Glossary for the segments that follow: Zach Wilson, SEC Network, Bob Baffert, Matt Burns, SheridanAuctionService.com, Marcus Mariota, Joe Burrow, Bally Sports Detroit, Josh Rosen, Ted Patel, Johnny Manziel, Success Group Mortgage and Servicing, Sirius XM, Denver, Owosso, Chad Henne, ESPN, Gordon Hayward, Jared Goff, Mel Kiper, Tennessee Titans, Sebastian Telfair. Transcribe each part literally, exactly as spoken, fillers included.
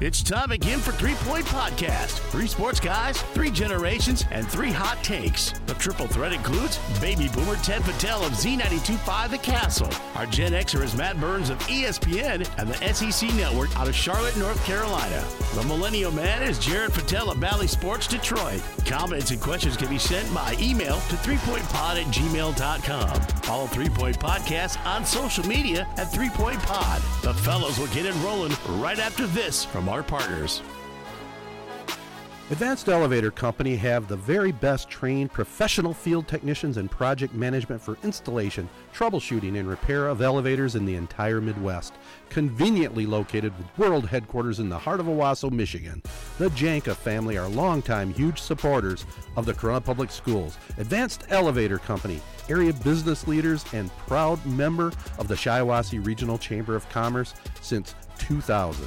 It's time again for Three Point Podcast. Three sports guys, three generations, and three hot takes. The triple threat includes baby boomer Ted Patel of Z nine twenty-five The Castle. Our Gen Xer is Matt Burns of E S P N and the S E C Network out of Charlotte, North Carolina. The millennial man is Jared Patel of Bally Sports Detroit. Comments and questions can be sent by email to threepointpod at gmail dot com. Follow Three Point Podcast on social media at Three Point Pod. The fellows will get it rolling right after this from our partners. Advanced Elevator Company have the very best trained professional field technicians and project management for installation, troubleshooting, and repair of elevators in the entire Midwest. Conveniently located with world headquarters in the heart of Owosso, Michigan. The Janka family are longtime huge supporters of the Corunna Public Schools, Advanced Elevator Company, area business leaders, and proud member of the Shiawassee Regional Chamber of Commerce since two thousand.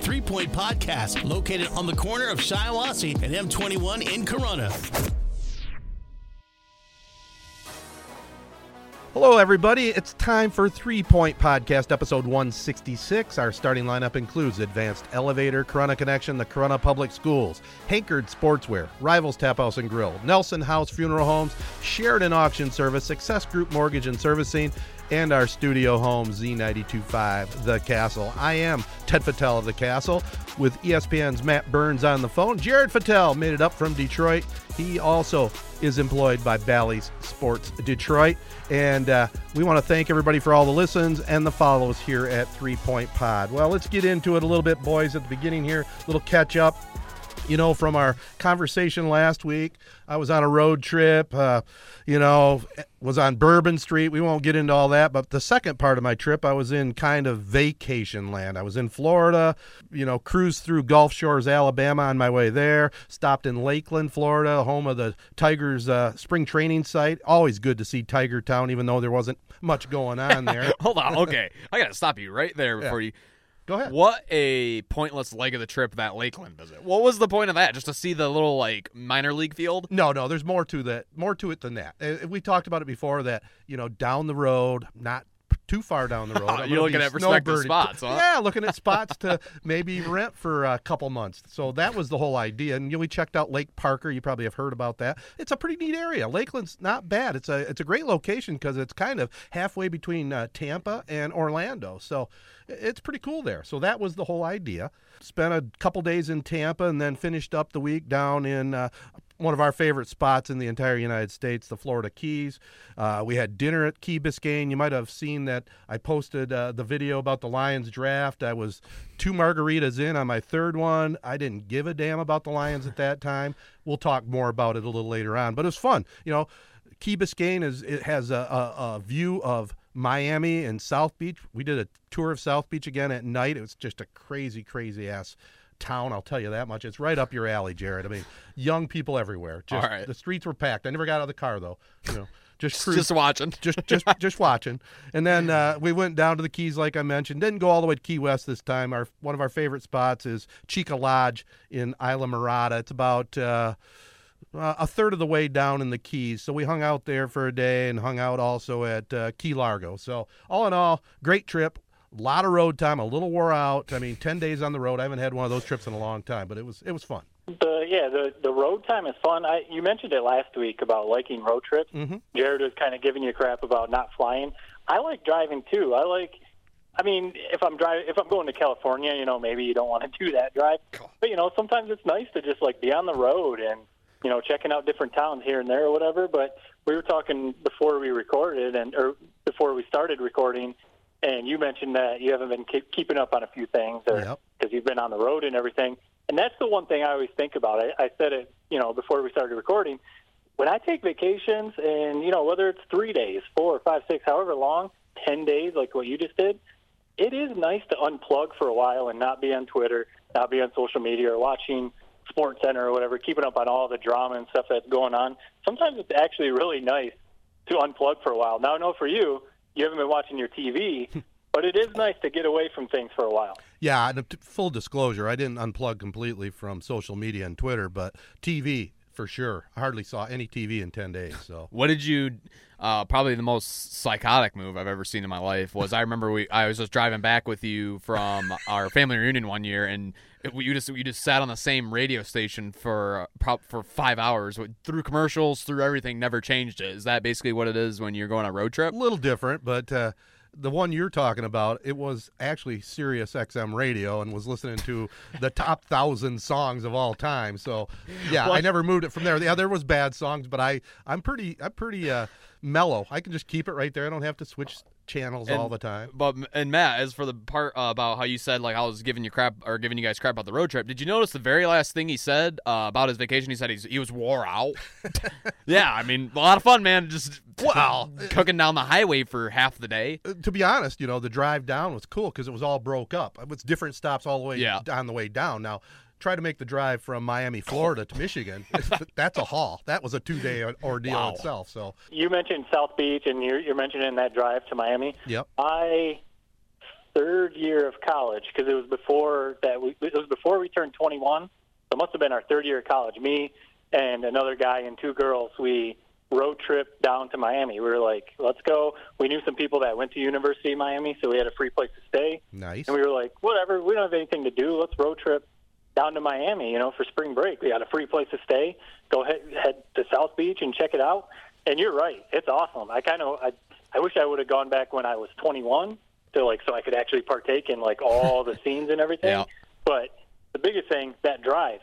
Three Point Podcast, located on the corner of Shiawassee and M twenty-one in Corunna. Hello, everybody. It's time for Three Point Podcast, episode one sixty-six. Our starting lineup includes Advanced Elevator, Corunna Connection, the Corunna Public Schools, Hankerd Sportswear, Rivals Tap House and Grill, Nelson House Funeral Homes, Sheridan Auction Service, Success Group Mortgage and Servicing, and our studio home, Z nine twenty-five The Castle. I am Ted Patel of The Castle, with E S P N's Matt Burns on the phone. Jared Patel made it up from Detroit. He also is employed by Bally Sports Detroit. And uh, we want to thank everybody for all the listens and the follows here at Three Point Pod. Well, let's get into it a little bit, boys, at the beginning here. A little catch-up, you know, from our conversation last week. I was on a road trip, uh, you know, was on Bourbon Street. We won't get into all that, but the second part of my trip, I was in kind of vacation land. I was in Florida, you know, cruised through Gulf Shores, Alabama on my way there, stopped in Lakeland, Florida, home of the Tigers uh, spring training site. Always good to see Tiger Town, even though there wasn't much going on there. Hold on, okay. I got to stop you right there before yeah. you... Go ahead. What a pointless leg of the trip that Lakeland visit. What was the point of that? Just to see the little like minor league field? No, no. There's more to that. More to it than that. We talked about it before. That you know, down the road, not too far down the road. You're looking at respective spots, huh? Yeah, looking at spots to maybe rent for a couple months. So that was the whole idea. And you know, we checked out Lake Parker. You probably have heard about that. It's a pretty neat area. Lakeland's not bad. It's a it's a great location because it's kind of halfway between uh, Tampa and Orlando. So. It's pretty cool there. So that was the whole idea. Spent a couple days in Tampa and then finished up the week down in uh, one of our favorite spots in the entire United States, the Florida Keys. Uh, we had dinner at Key Biscayne. You might have seen that I posted uh, the video about the Lions draft. I was two margaritas in on my third one. I didn't give a damn about the Lions at that time. We'll talk more about it a little later on. But it was fun. You know, Key Biscayne is it has a, a, a view of Miami and South Beach. We did a tour of South Beach again at night. It was just a crazy, crazy ass town, I'll tell you that much. It's right up your alley, Jared. I mean, young people everywhere. Just, all right. The streets were packed. I never got out of the car though. You know, just cruised, just watching, just just just watching. And then uh, we went down to the Keys, like I mentioned. Didn't go all the way to Key West this time. Our one of our favorite spots is Chica Lodge in Isla Mirada. It's about. Uh, Uh, a third of the way down in the Keys. So we hung out there for a day and hung out also at uh, Key Largo. So all in all, great trip. A lot of road time, a little wore out. I mean, ten days on the road. I haven't had one of those trips in a long time, but it was it was fun. The, yeah, the, the road time is fun. I, you mentioned it last week about liking road trips. Mm-hmm. Jared was kind of giving you crap about not flying. I like driving, too. I like I mean, if I'm driving, if I'm going to California, you know, maybe you don't want to do that drive. Cool. But, you know, sometimes it's nice to just, like, be on the road and, you know, checking out different towns here and there or whatever. But we were talking before we recorded and or before we started recording, and you mentioned that you haven't been keep, keeping up on a few things because yep. you've been on the road and everything. And that's the one thing I always think about. I, I said it, you know, before we started recording. When I take vacations and, you know, whether it's three days, four, five, six, however long, ten days like what you just did, it is nice to unplug for a while and not be on Twitter, not be on social media or watching Sports Center or whatever, keeping up on all the drama and stuff that's going on. Sometimes it's actually really nice to unplug for a while. Now, I know for you, you haven't been watching your T V, but it is nice to get away from things for a while. Yeah, and full disclosure, I didn't unplug completely from social media and Twitter, but T V for sure. I hardly saw any T V in ten days. So, what did you? Uh, probably the most psychotic move I've ever seen in my life was I remember we. I was just driving back with you from our family reunion one year, and it, you just you just sat on the same radio station for uh, for five hours through commercials, through everything. Never changed it. Is that basically what it is when you're going on a road trip? A little different, but. Uh... The one you're talking about, it was actually Sirius X M radio and was listening to the top thousand songs of all time. So, yeah, well, I never moved it from there. Yeah, there was bad songs, but I, I'm pretty I'm pretty uh, mellow. I can just keep it right there. I don't have to switch channels and, all the time. But and Matt, as for the part uh, about how you said like I was giving you crap or giving you guys crap about the road trip, did you notice the very last thing he said uh, about his vacation? He said he's, he was wore out. Yeah, I mean, a lot of fun, man. Just wow, cooking down the highway for half the day. To be honest, you know, the drive down was cool because it was all broke up. It was different stops all the way yeah. on the way down. Now, try to make the drive from Miami, Florida to Michigan. That's a haul. That was a two-day ordeal wow. itself. So you mentioned South Beach, and you're, you're mentioning that drive to Miami. Yep. My third year of college, because it was before that we, it was before we turned twenty-one. So it must have been our third year of college. Me and another guy and two girls, we road trip down to Miami. We were like, let's go. We knew some people that went to University of Miami, so we had a free place to stay. Nice. And we were like, whatever. We don't have anything to do. Let's road trip down to Miami, you know, for spring break. We got a free place to stay. Go head, head to South Beach and check it out. And you're right. It's awesome. I kind of I, I wish I would have gone back when I was twenty-one to, like, so I could actually partake in, like, all the scenes and everything. Yeah. But the biggest thing, that drive.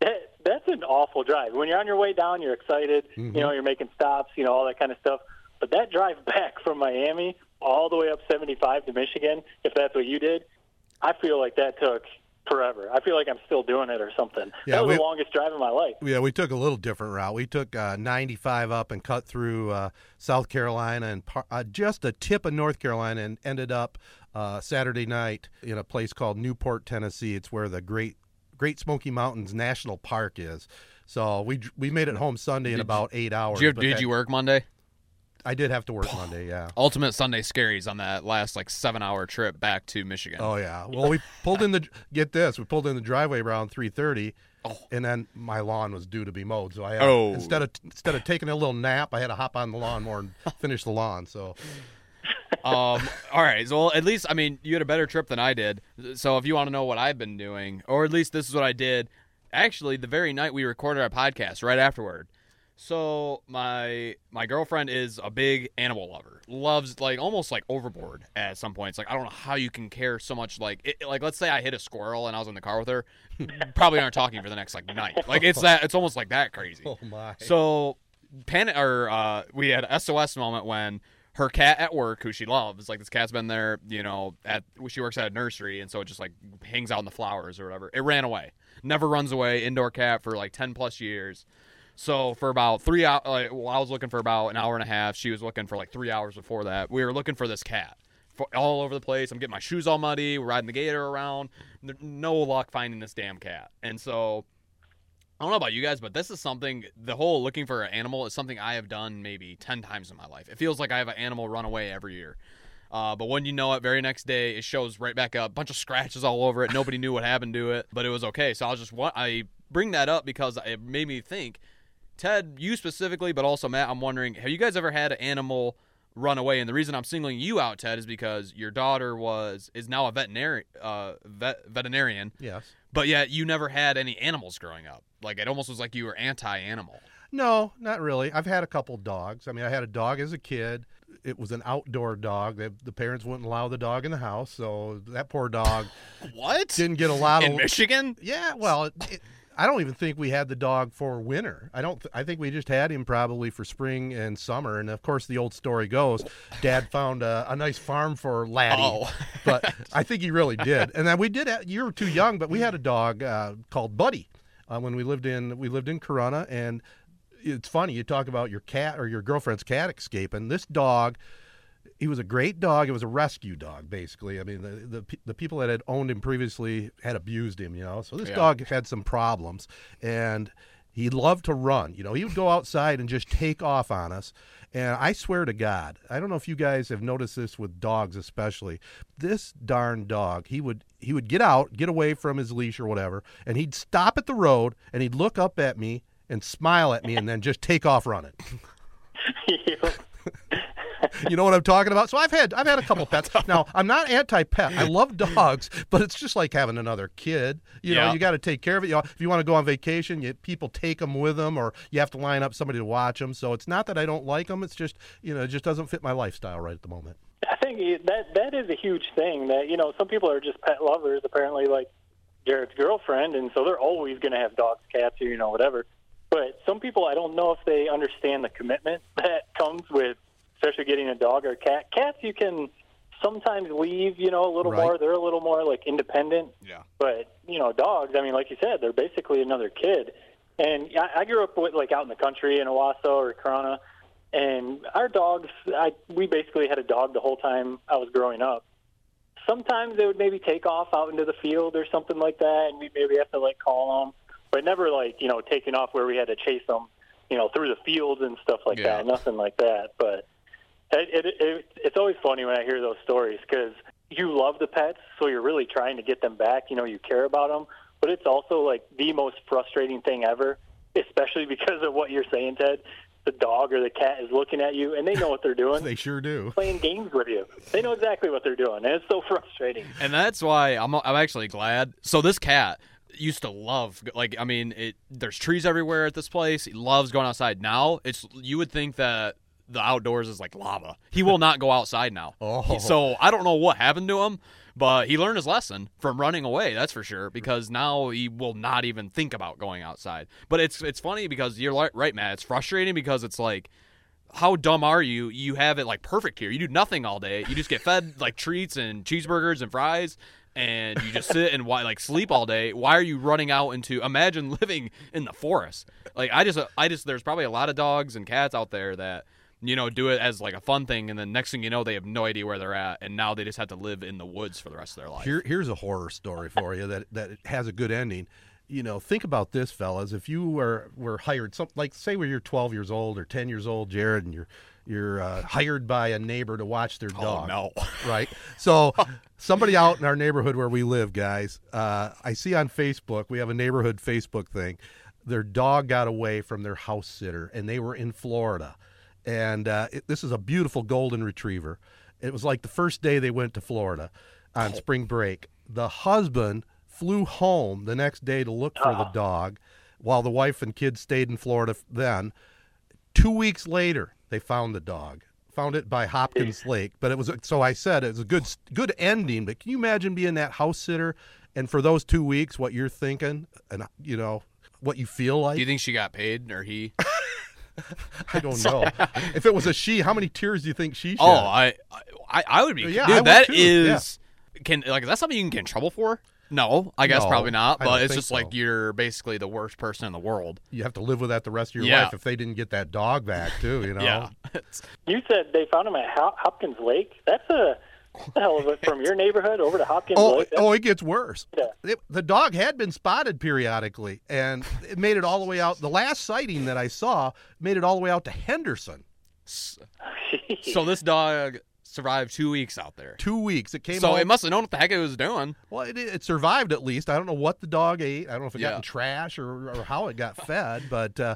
That, that's an awful drive. When you're on your way down, you're excited. Mm-hmm. You know, you're making stops, you know, all that kind of stuff. But that drive back from Miami all the way up seventy-five to Michigan, if that's what you did, I feel like that took – forever. I feel like I'm still doing it or something. Yeah, that was we, the longest drive of my life. Yeah, we took a little different route. We took uh, ninety-five up and cut through uh, South Carolina and par- uh, just the tip of North Carolina and ended up uh, Saturday night in a place called Newport, Tennessee. It's where the Great Great Smoky Mountains National Park is. So we we made it home Sunday did in about eight hours. Did you, have, did that, you work Monday? I did have to work Monday, yeah. Ultimate Sunday scaries on that last, like, seven-hour trip back to Michigan. Oh, yeah. Well, we pulled in the – get this. We pulled in the driveway around three thirty, oh. and then my lawn was due to be mowed. So I had, oh. instead of instead of taking a little nap, I had to hop on the lawnmower and finish the lawn. So – um, all right. So, well, at least, I mean, you had a better trip than I did. So if you want to know what I've been doing, or at least this is what I did, actually, the very night we recorded our podcast right afterward. So my my girlfriend is a big animal lover. Loves, like, almost like overboard at some point. It's like, I don't know how you can care so much. Like, it, like let's say I hit a squirrel and I was in the car with her. Probably aren't talking for the next, like, night. Like, it's that. It's almost like that crazy. Oh, my. So panic, or, uh, we had an S O S moment when her cat at work, who she loves, like, this cat's been there, you know, at she works at a nursery, and so it just, like, hangs out in the flowers or whatever. It ran away. Never runs away. Indoor cat for, like, ten-plus years. So for about three hours, like, well, I was looking for about an hour and a half. She was looking for like three hours before that. We were looking for this cat for, all over the place. I'm getting my shoes all muddy. We're riding the gator around. No luck finding this damn cat. And so I don't know about you guys, but this is something, the whole looking for an animal is something I have done maybe ten times in my life. It feels like I have an animal run away every year. Uh, but when you know it, very next day, it shows right back up. Bunch of scratches all over it. Nobody knew what happened to it, but it was okay. So I was just, I bring that up because it made me think, Ted, you specifically, but also Matt, I'm wondering, have you guys ever had an animal run away? And the reason I'm singling you out, Ted, is because your daughter was is now a veterinary, uh, vet, veterinarian. Yes. But yet you never had any animals growing up. Like, it almost was like you were anti-animal. No, not really. I've had a couple dogs. I mean, I had a dog as a kid. it was an outdoor dog. They, the parents wouldn't allow the dog in the house, so that poor dog what didn't get a lot in of, Michigan. Yeah, well, it, it, I don't even think we had the dog for winter. I don't. Th- I think we just had him probably for spring and summer. And of course, the old story goes, Dad found a, a nice farm for Laddie. Oh. But I think he really did. And then we did. Have, you were too young, but we had a dog uh, called Buddy uh, when we lived in we lived in Corunna. And it's funny, you talk about your cat or your girlfriend's cat escaping. This dog, he was a great dog. It was a rescue dog, basically. I mean, the the, the people that had owned him previously had abused him, you know. So this yeah. dog had some problems, and he loved to run. You know, he would go outside and just take off on us. And I swear to God, I don't know if you guys have noticed this with dogs especially, this darn dog, he would he would get out, get away from his leash or whatever, and he'd stop at the road, and he'd look up at me and smile at me and then just take off running. You know what I'm talking about? So I've had I've had a couple pets. Now, I'm not anti-pet. I love dogs, but it's just like having another kid. You know, yeah. you got to take care of it. You know, if you want to go on vacation, you, people take them with them, or you have to line up somebody to watch them. So it's not that I don't like them. It's just, you know, it just doesn't fit my lifestyle right at the moment. I think that that is a huge thing that, you know, some people are just pet lovers, apparently, like Jared's girlfriend, and so they're always going to have dogs, cats, or, you know, whatever. But some people, I don't know if they understand the commitment that comes with, especially getting a dog or a cat. Cats, you can sometimes leave, you know, a little right. more. They're a little more, like, independent. Yeah. But, you know, dogs, I mean, like you said, they're basically another kid. And I, I grew up, with, like, out in the country in Owosso or Corunna, and our dogs, I we basically had a dog the whole time I was growing up. Sometimes they would maybe take off out into the field or something like that, and we'd maybe have to, like, call them. But never, like, you know, taking off where we had to chase them, you know, through the fields and stuff like yeah. that. Nothing like that. But it, it, it, it's always funny when I hear those stories because you love the pets, so you're really trying to get them back. You know, you care about them. But it's also, like, the most frustrating thing ever, especially because of what you're saying, Ted. The dog or the cat is looking at you, and they know what they're doing. They sure do. Playing games with you. They know exactly what they're doing, and it's so frustrating. And that's why I'm, I'm actually glad. So this cat used to love, like, I mean, it, there's trees everywhere at this place. He loves going outside. Now, it's you would think that the outdoors is like lava. He will not go outside now. Oh. So I don't know what happened to him, but he learned his lesson from running away, that's for sure, because now he will not even think about going outside. But it's it's funny because you're right, Matt. It's frustrating because it's like, how dumb are you? You have it, like, perfect here. You do nothing all day. You just get fed, like, treats and cheeseburgers and fries, and you just sit and like sleep all day. Why are you running out into? Imagine living in the forest. Like I just, I just. There's probably a lot of dogs and cats out there that, you know, do it as like a fun thing, and then next thing you know, they have no idea where they're at, and now they just have to live in the woods for the rest of their life. Here, here's a horror story for you that that has a good ending. You know, think about this, fellas. If you were were hired, some like say where you're twelve years old or ten years old, Jared, and you're you're uh, hired by a neighbor to watch their dog. Oh no! Right. So somebody out in our neighborhood where we live, guys, uh, I see on Facebook we have a neighborhood Facebook thing. Their dog got away from their house sitter, and they were in Florida. And uh, it, this is a beautiful golden retriever. It was like the first day they went to Florida on spring break. The husband flew home the next day to look for the dog while the wife and kids stayed in Florida then. Two weeks later, they found the dog. Found it by Hopkins Lake. But it was, so I said, it was a good good ending. But can you imagine being that house sitter and for those two weeks what you're thinking and, you know, what you feel like? Do you think she got paid or he? I don't know. If it was a she, how many tears do you think she shed? Oh, I I, I would be. Yeah, dude, I would that too. is, yeah. can like, is that something you can get in trouble for? No, I guess no, probably not, but it's just so. Like you're basically the worst person in the world. You have to live with that the rest of your yeah. life if they didn't get that dog back, too, you know? Yeah. You said they found him at Hopkins Lake? That's a hell of a from your neighborhood over to Hopkins oh, Lake. That's... Oh, it gets worse. Yeah. It, the dog had been spotted periodically, and it made it all the way out. The last sighting that I saw made it all the way out to Henderson. So this dog survived two weeks out there. Two weeks. It came So out. It must have known what the heck it was doing. Well, it, it survived at least. I don't know what the dog ate. I don't know if it yeah. got in trash or, or how it got fed, but uh,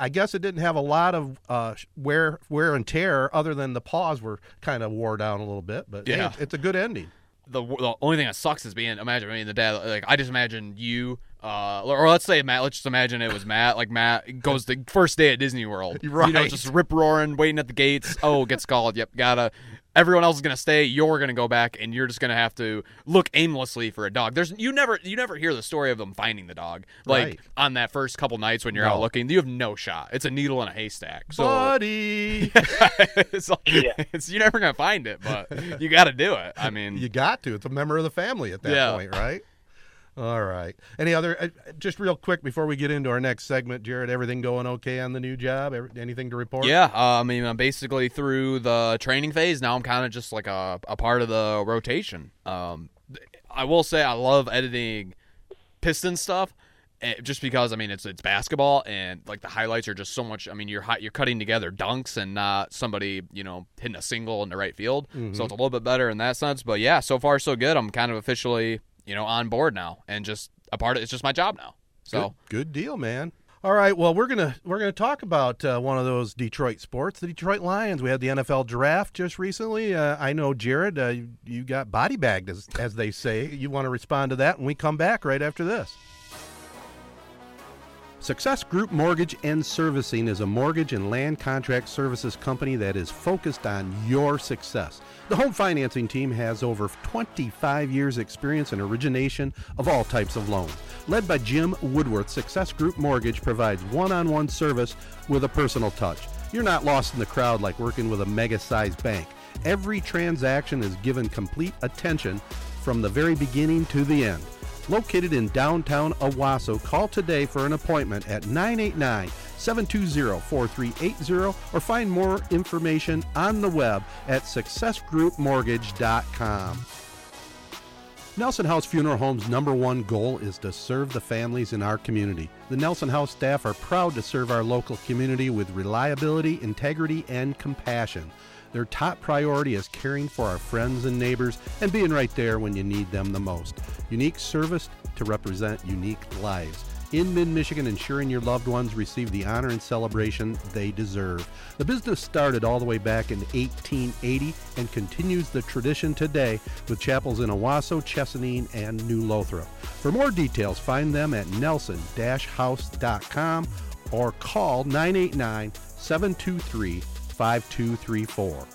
I guess it didn't have a lot of uh, wear wear and tear other than the paws were kind of wore down a little bit, but yeah. hey, it's a good ending. The, the only thing that sucks is being, imagine, I mean, the dad, like, I just imagine you Uh, or let's say Matt, let's just imagine it was Matt. Like Matt goes the first day at Disney World. Right. You know, just rip-roaring, waiting at the gates. Oh, gets called. Yep, gotta. Everyone else is going to stay. You're going to go back, and you're just going to have to look aimlessly for a dog. There's You never you never hear the story of them finding the dog. Like, right. on that first couple nights when you're no. out looking, you have no shot. It's a needle in a haystack. So, Buddy! it's like, yeah. it's, you're never going to find it, but you got to do it. I mean, you got to. It's a member of the family at that yeah. point, right? All right. Any other, uh, just real quick before we get into our next segment, Jared, everything going okay on the new job? Every, anything to report? Yeah. Uh, I mean, I'm basically through the training phase. Now I'm kind of just like a, a part of the rotation. Um, I will say I love editing Piston stuff. Just because, I mean, it's it's basketball, and, like, the highlights are just so much. I mean, you're hot, you're cutting together dunks and not somebody, you know, hitting a single in the right field. Mm-hmm. So it's a little bit better in that sense. But, yeah, so far so good. I'm kind of officially – you know, on board now and just a part of it's just my job now. So good, good deal, man. All right, well, we're gonna we're gonna talk about uh, one of those Detroit sports, the Detroit Lions. We had the N F L draft just recently. Uh, I know, Jared, uh, you, you got body bagged, as, as they say. You want to respond to that when we come back right after this. Success Group Mortgage and Servicing is a mortgage and land contract services company that is focused on your success. The home financing team has over twenty-five years experience in origination of all types of loans. Led by Jim Woodworth, Success Group Mortgage provides one-on-one service with a personal touch. You're not lost in the crowd like working with a mega-sized bank. Every transaction is given complete attention from the very beginning to the end. Located in downtown Owosso, call today for an appointment at nine eight nine, seven two zero, four three eight zero or find more information on the web at success group mortgage dot com. Nelson House Funeral Homes' number one goal is to serve the families in our community. The Nelson House staff are proud to serve our local community with reliability, integrity, and compassion. Their top priority is caring for our friends and neighbors and being right there when you need them the most. Unique service to represent unique lives. In mid-Michigan, ensuring your loved ones receive the honor and celebration they deserve. The business started all the way back in eighteen eighty and continues the tradition today with chapels in Owosso, Chesaning, and New Lothrop. For more details, find them at nelson dash house dot com or call nine eight nine, seven two three, five two three four.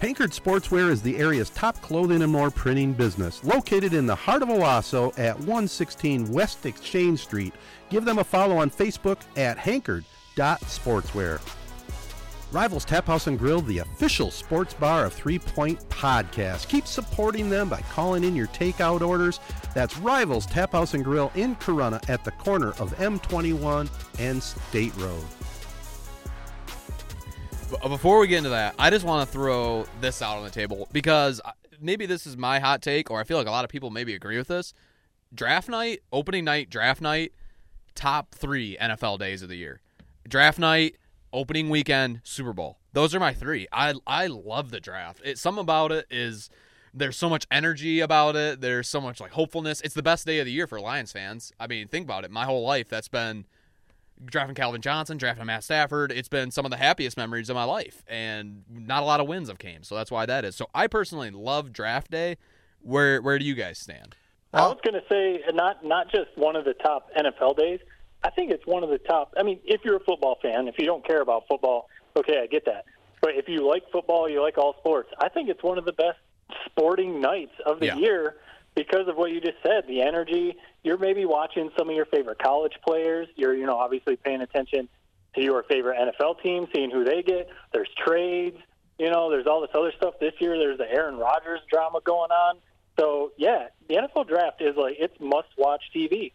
Hankerd Sportswear is the area's top clothing and more printing business. Located in the heart of Owosso at one sixteen West Exchange Street. Give them a follow on Facebook at hankerd dot sportswear. Rivals Tap House and Grill, the official sports bar of Three Point Podcast. Keep supporting them by calling in your takeout orders. That's Rivals Tap House and Grill in Corunna at the corner of M twenty-one and State Road. Before we get into that, I just want to throw this out on the table because maybe this is my hot take, or I feel like a lot of people maybe agree with this. Draft night, opening night, draft night, top three N F L days of the year. Draft night, opening weekend, Super Bowl. Those are my three. I I love the draft. It, something about it is there's so much energy about it. There's so much like hopefulness. It's the best day of the year for Lions fans. I mean, think about it. My whole life, that's been – drafting Calvin Johnson, drafting Matt Stafford, it's been some of the happiest memories of my life, and not a lot of wins have came, so that's why that is. So I personally love draft day. Where where do you guys stand? I was going to say not not just one of the top N F L days. I think it's one of the top. I mean, if you're a football fan, if you don't care about football, okay, I get that. But if you like football, you like all sports. I think it's one of the best sporting nights of the yeah. year. Because of what you just said, the energy, you're maybe watching some of your favorite college players. You're, you know, obviously paying attention to your favorite N F L team, seeing who they get. There's trades, you know, there's all this other stuff. This year there's the Aaron Rodgers drama going on. So, yeah, the N F L draft is like, it's must-watch T V.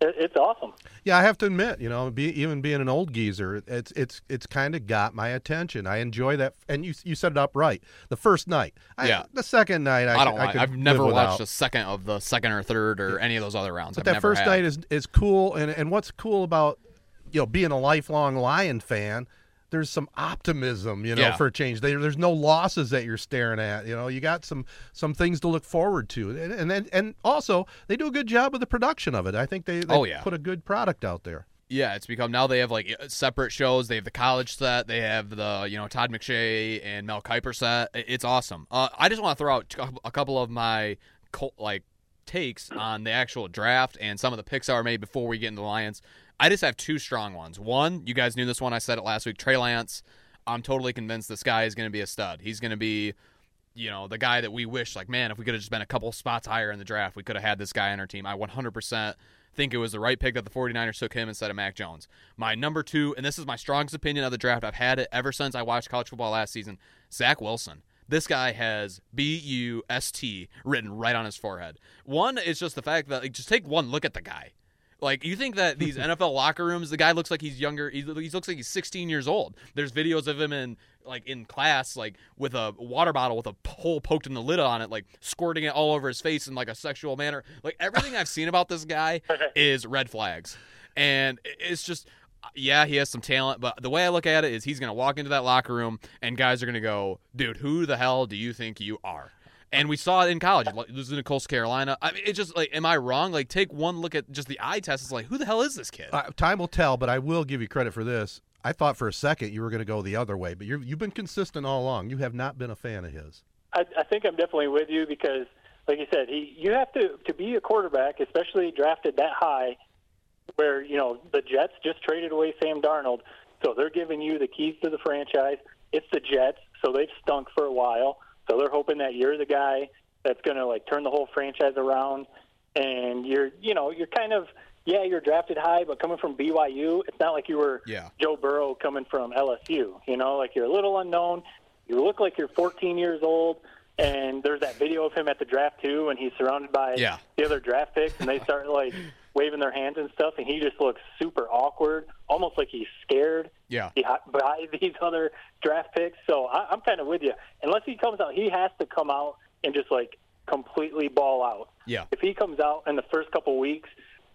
It's awesome. Yeah, I have to admit, you know, be, even being an old geezer, it's it's it's kind of got my attention. I enjoy that, and you you set it up right. The first night, I, yeah. The second night, I, I don't. I could I've never watched a second of the second or third or yeah. any of those other rounds. But I've that never first had. night is is cool, and and what's cool about you know being a lifelong Lion fan. There's some optimism, you know, yeah. for a change. There, there's no losses that you're staring at. You know, you got some some things to look forward to, and and and, and also they do a good job with the production of it. I think they, they oh, yeah. put a good product out there. Yeah, it's become now they have like separate shows. They have the college set. They have the you know Todd McShay and Mel Kiper set. It's awesome. Uh, I just want to throw out a couple of my cult, like takes on the actual draft and some of the picks that were made before we get into the Lions. I just have two strong ones. One, you guys knew this one. I said it last week. Trey Lance, I'm totally convinced this guy is going to be a stud. He's going to be, you know, the guy that we wish, like, man, if we could have just been a couple spots higher in the draft, we could have had this guy on our team. I one hundred percent think it was the right pick that the 49ers took him instead of Mac Jones. My number two, and this is my strongest opinion of the draft. I've had it ever since I watched college football last season, Zach Wilson. This guy has B U S T written right on his forehead. One is just the fact that, like, just take one look at the guy. Like, you think that these N F L locker rooms, the guy looks like he's younger. He, he looks like he's sixteen years old. There's videos of him in, like, in class, like, with a water bottle with a hole poked in the lid on it, like, squirting it all over his face in, like, a sexual manner. Like, everything I've seen about this guy is red flags. And it's just, yeah, he has some talent, but the way I look at it is he's going to walk into that locker room and guys are going to go, dude, who the hell do you think you are? And we saw it in college, losing to Coastal Carolina. I mean, it's just like, am I wrong? Like, take one look at just the eye test. It's like, who the hell is this kid? Uh, time will tell, but I will give you credit for this. I thought for a second you were going to go the other way, but you're, you've been consistent all along. You have not been a fan of his. I, I think I'm definitely with you because, like you said, he you have to, to be a quarterback, especially drafted that high, where, you know, the Jets just traded away Sam Darnold, so they're giving you the keys to the franchise. It's the Jets, so they've stunk for a while. So they're hoping that you're the guy that's going to, like, turn the whole franchise around. And you're, you know, you're kind of, yeah, you're drafted high, but coming from B Y U, it's not like you were yeah. Joe Burrow coming from L S U. You know, like, you're a little unknown. You look like you're fourteen years old. And there's that video of him at the draft, too, and he's surrounded by yeah. the other draft picks. And they start, like, waving their hands and stuff. And he just looks super awkward, almost like he's scared. Yeah, by these other draft picks. So I, I'm kind of with you. Unless he comes out, he has to come out and just, like, completely ball out. Yeah. If he comes out in the first couple weeks,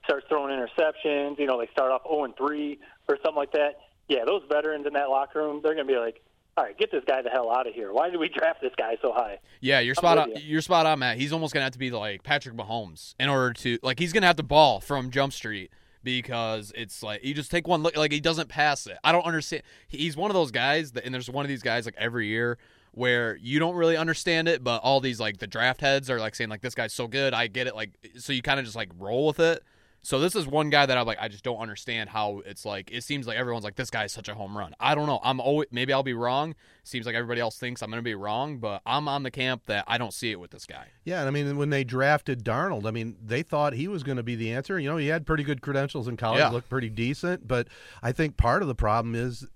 starts throwing interceptions, you know, they start off oh and three or something like that, yeah, those veterans in that locker room, they're going to be like, all right, get this guy the hell out of here. Why did we draft this guy so high? Yeah, you're spot on. You're spot on, Matt. He's almost going to have to be like Patrick Mahomes in order to – like, he's going to have to ball from Jump Street. Because it's like, you just take one look, like, he doesn't pass it. I don't understand. He's one of those guys that, and there's one of these guys, like, every year where you don't really understand it, but all these, like, the draft heads are, like, saying, like, this guy's so good, I get it. Like, so you kind of just, like, roll with it. So this is one guy that I'm like, I just don't understand how it's like, it seems like everyone's like, this guy is such a home run. I don't know. I'm always, maybe I'll be wrong. Seems like everybody else thinks I'm going to be wrong, but I'm on the camp that I don't see it with this guy. Yeah. And I mean, when they drafted Darnold, I mean, they thought he was going to be the answer. You know, he had pretty good credentials in college, yeah. looked pretty decent, but I think part of the problem is,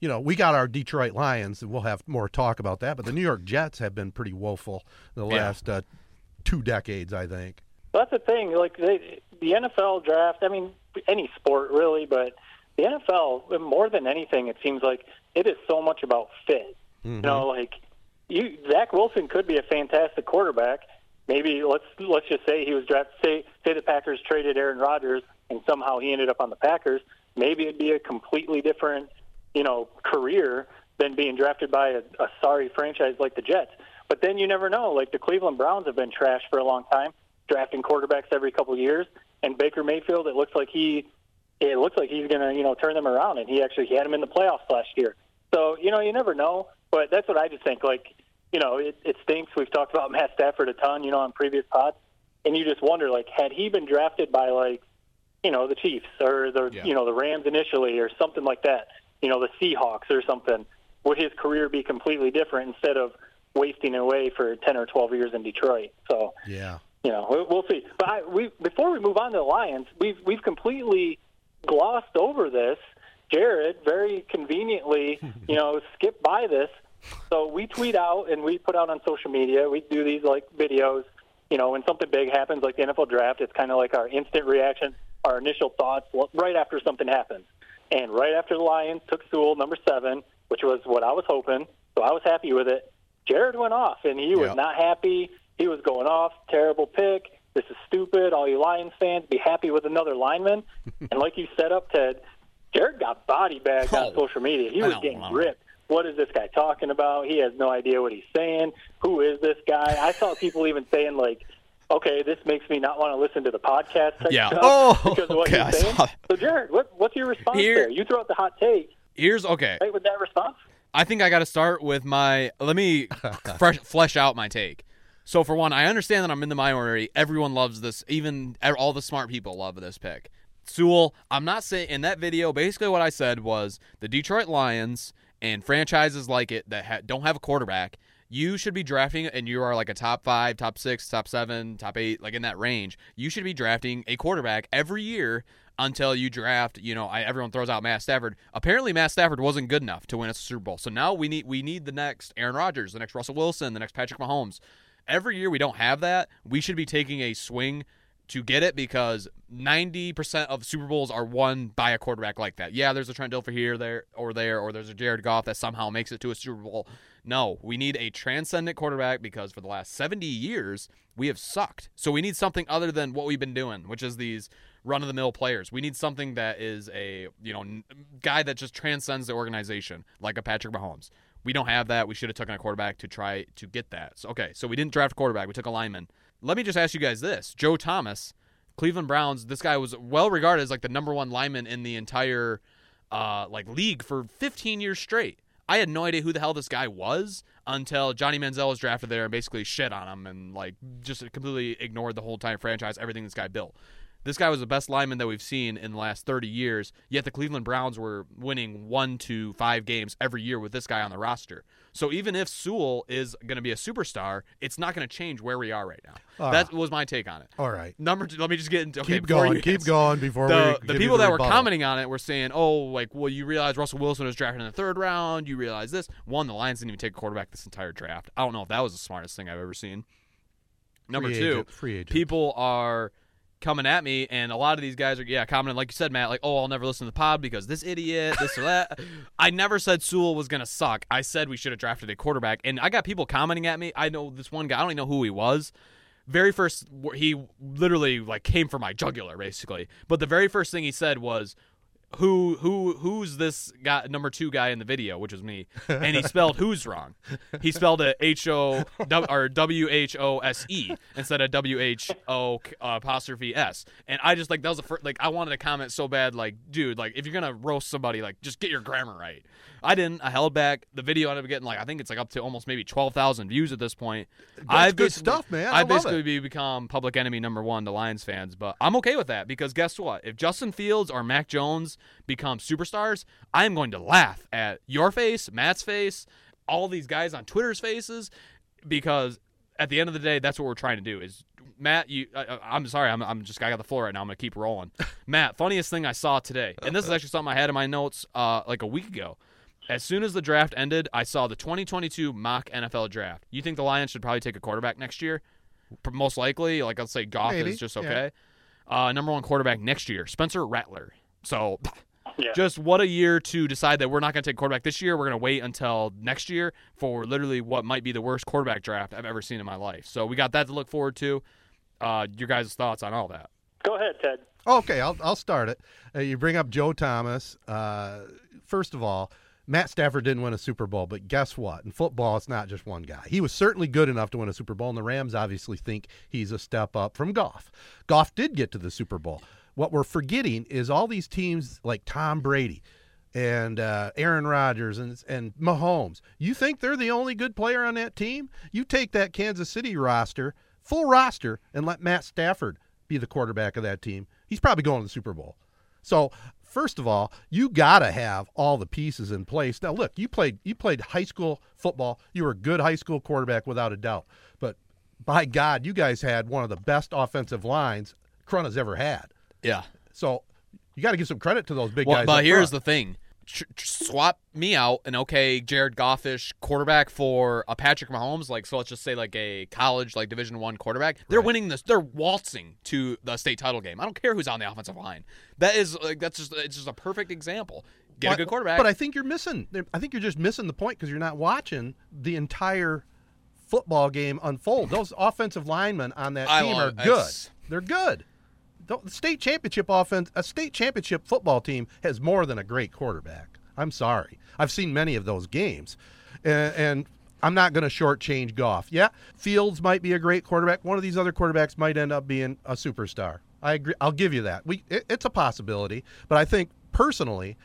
you know, we got our Detroit Lions and we'll have more talk about that, but the New York Jets have been pretty woeful the last yeah. uh, two decades, I think. Well, that's the thing. Like, they, the N F L draft, I mean, any sport really, but the N F L, more than anything, it seems like it is so much about fit. Mm-hmm. You know, like, you, Zach Wilson could be a fantastic quarterback. Maybe let's let's just say he was drafted. Say, say the Packers traded Aaron Rodgers, and somehow he ended up on the Packers. Maybe it'd be a completely different, you know, career than being drafted by a, a sorry franchise like the Jets. But then you never know. Like, the Cleveland Browns have been trash for a long time, drafting quarterbacks every couple of years, and Baker Mayfield, it looks like he, it looks like he's going to, you know, turn them around, and he actually he had him in the playoffs last year. So, you know, you never know, but that's what I just think. Like, you know, it, it stinks. We've talked about Matt Stafford a ton, you know, on previous pods, and you just wonder, like, had he been drafted by, like, you know, the Chiefs or the, yeah. you know, the Rams initially or something like that, you know, the Seahawks or something, would his career be completely different instead of wasting away for ten or twelve years in Detroit? So, yeah. You know, we'll see. But I, we, before we move on to the Lions, we've we've completely glossed over this. Jared very conveniently, you know, skipped by this. So we tweet out and we put out on social media. We do these, like, videos. You know, when something big happens, like the N F L draft, it's kind of like our instant reaction, our initial thoughts right after something happens. And right after the Lions took Sewell, number seven, which was what I was hoping. So I was happy with it. Jared went off, and he was yep. not happy. He was going off, terrible pick, this is stupid, all you Lions fans, be happy with another lineman. And like you set up, Ted, Jared got body bagged oh, on social media. He was getting ripped. What is this guy talking about? He has no idea what he's saying. Who is this guy? I saw people even saying, like, okay, this makes me not want to listen to the podcast type yeah. stuff oh, because of what okay, he's saying. So, Jared, what, what's your response Here, there? You throw out the hot take. Here's okay. Right with that response? I think I got to start with my – let me fresh, flesh out my take. So, for one, I understand that I'm in the minority. Everyone loves this. Even all the smart people love this pick. Sewell, I'm not saying in that video, basically what I said was the Detroit Lions and franchises like it that ha- don't have a quarterback, you should be drafting, and you are like a top five, top six, top seven, top eight, like in that range. You should be drafting a quarterback every year until you draft, you know, I, everyone throws out Matt Stafford. Apparently Matt Stafford wasn't good enough to win a Super Bowl. So now we need we need the next Aaron Rodgers, the next Russell Wilson, the next Patrick Mahomes. Every year we don't have that. We should be taking a swing to get it because ninety percent of Super Bowls are won by a quarterback like that. Yeah, there's a Trent Dilfer here, there, or there, or there's a Jared Goff that somehow makes it to a Super Bowl. No, we need a transcendent quarterback because for the last seventy years, we have sucked. So we need something other than what we've been doing, which is these run-of-the-mill players. We need something that is a, you know, guy that just transcends the organization, like a Patrick Mahomes. We don't have that. We should have taken a quarterback to try to get that. So, okay, so we didn't draft a quarterback. We took a lineman. Let me just ask you guys this. Joe Thomas, Cleveland Browns, this guy was well regarded as like the number one lineman in the entire uh, like league for fifteen years straight. I had no idea who the hell this guy was until Johnny Manziel was drafted there and basically shit on him and like just completely ignored the whole entire franchise, everything this guy built. This guy was the best lineman that we've seen in the last thirty years, yet the Cleveland Browns were winning one to five games every year with this guy on the roster. So even if Sewell is going to be a superstar, it's not going to change where we are right now. Uh, that was my take on it. All right. Number two, let me just get into okay, Keep going. Keep answer, going before the, we The people that were bottle. commenting on it were saying, oh, like, well, you realize Russell Wilson was drafted in the third round. You realize this. One, the Lions didn't even take a quarterback this entire draft. I don't know if that was the smartest thing I've ever seen. Number free two, agent, free agent. people are – coming at me, and a lot of these guys are yeah commenting, like you said, Matt, like, oh, I'll never listen to the pod because this idiot, this or that. I never said Sewell was gonna suck. I said we should have drafted a quarterback, and I got people commenting at me. I know this one guy, I don't even know who he was. Very first, he literally like came for my jugular basically, but the very first thing he said was, Who who who's this guy, number two guy in the video, which was me, and he spelled who's wrong. He spelled it H O or W H O S E instead of W H O apostrophe S. And I just like that was the first, like I wanted to comment so bad, like, dude, like if you're gonna roast somebody, like just get your grammar right. I didn't. I held back. The video ended up getting like I think it's like up to almost maybe twelve thousand views at this point. That's I've good stuff, man. I, I basically it. become public enemy number one to Lions fans, but I'm okay with that because guess what? If Justin Fields or Mac Jones become superstars, I am going to laugh at your face, Matt's face, all these guys on Twitter's faces, because at the end of the day, that's what we're trying to do. Is Matt, you? I, I'm sorry, I'm, I'm just I got the floor right now. I'm gonna keep rolling. Matt, funniest thing I saw today, and this is actually something I had in my notes uh, like a week ago. As soon as the draft ended, I saw the twenty twenty-two mock N F L draft. You think the Lions should probably take a quarterback next year? Most likely, like I'll say, Goff Maybe. is just okay. Yeah. Uh, number one quarterback next year, Spencer Rattler. So, yeah. just what a year to decide that we're not going to take quarterback this year. We're going to wait until next year for literally what might be the worst quarterback draft I've ever seen in my life. So we got that to look forward to. Uh, your guys' thoughts on all that? Go ahead, Ted. Oh, okay, I'll I'll start it. Uh, you bring up Joe Thomas. Uh, first of all, Matt Stafford didn't win a Super Bowl, but guess what? In football, it's not just one guy. He was certainly good enough to win a Super Bowl, and the Rams obviously think he's a step up from Goff. Goff did get to the Super Bowl. What we're forgetting is all these teams like Tom Brady and uh, Aaron Rodgers and and Mahomes. You think they're the only good player on that team? You take that Kansas City roster, full roster, and let Matt Stafford be the quarterback of that team. He's probably going to the Super Bowl. So, first of all, you got to have all the pieces in place. Now, look, you played you played high school football. You were a good high school quarterback without a doubt. But, by God, you guys had one of the best offensive lines Corunna's ever had. Yeah. So, you got to give some credit to those big well, guys. But here's front. the thing. Tr- tr- swap me out an okay Jared Goff-ish quarterback for a Patrick Mahomes, like so let's just say like a college like Division One quarterback. They're right. winning this. They're waltzing to the state title game. I don't care who's on the offensive line. That is like that's just it's just a perfect example. Get but, a good quarterback. But I think you're missing. I think you're just missing the point because you're not watching the entire football game unfold. Those offensive linemen on that team are good. That's... They're good. The state championship offense, a state championship football team has more than a great quarterback. I'm sorry. I've seen many of those games, and, and I'm not going to shortchange Goff. Yeah, Fields might be a great quarterback. One of these other quarterbacks might end up being a superstar. I agree. I'll give you that. We it, it's a possibility, but I think personally,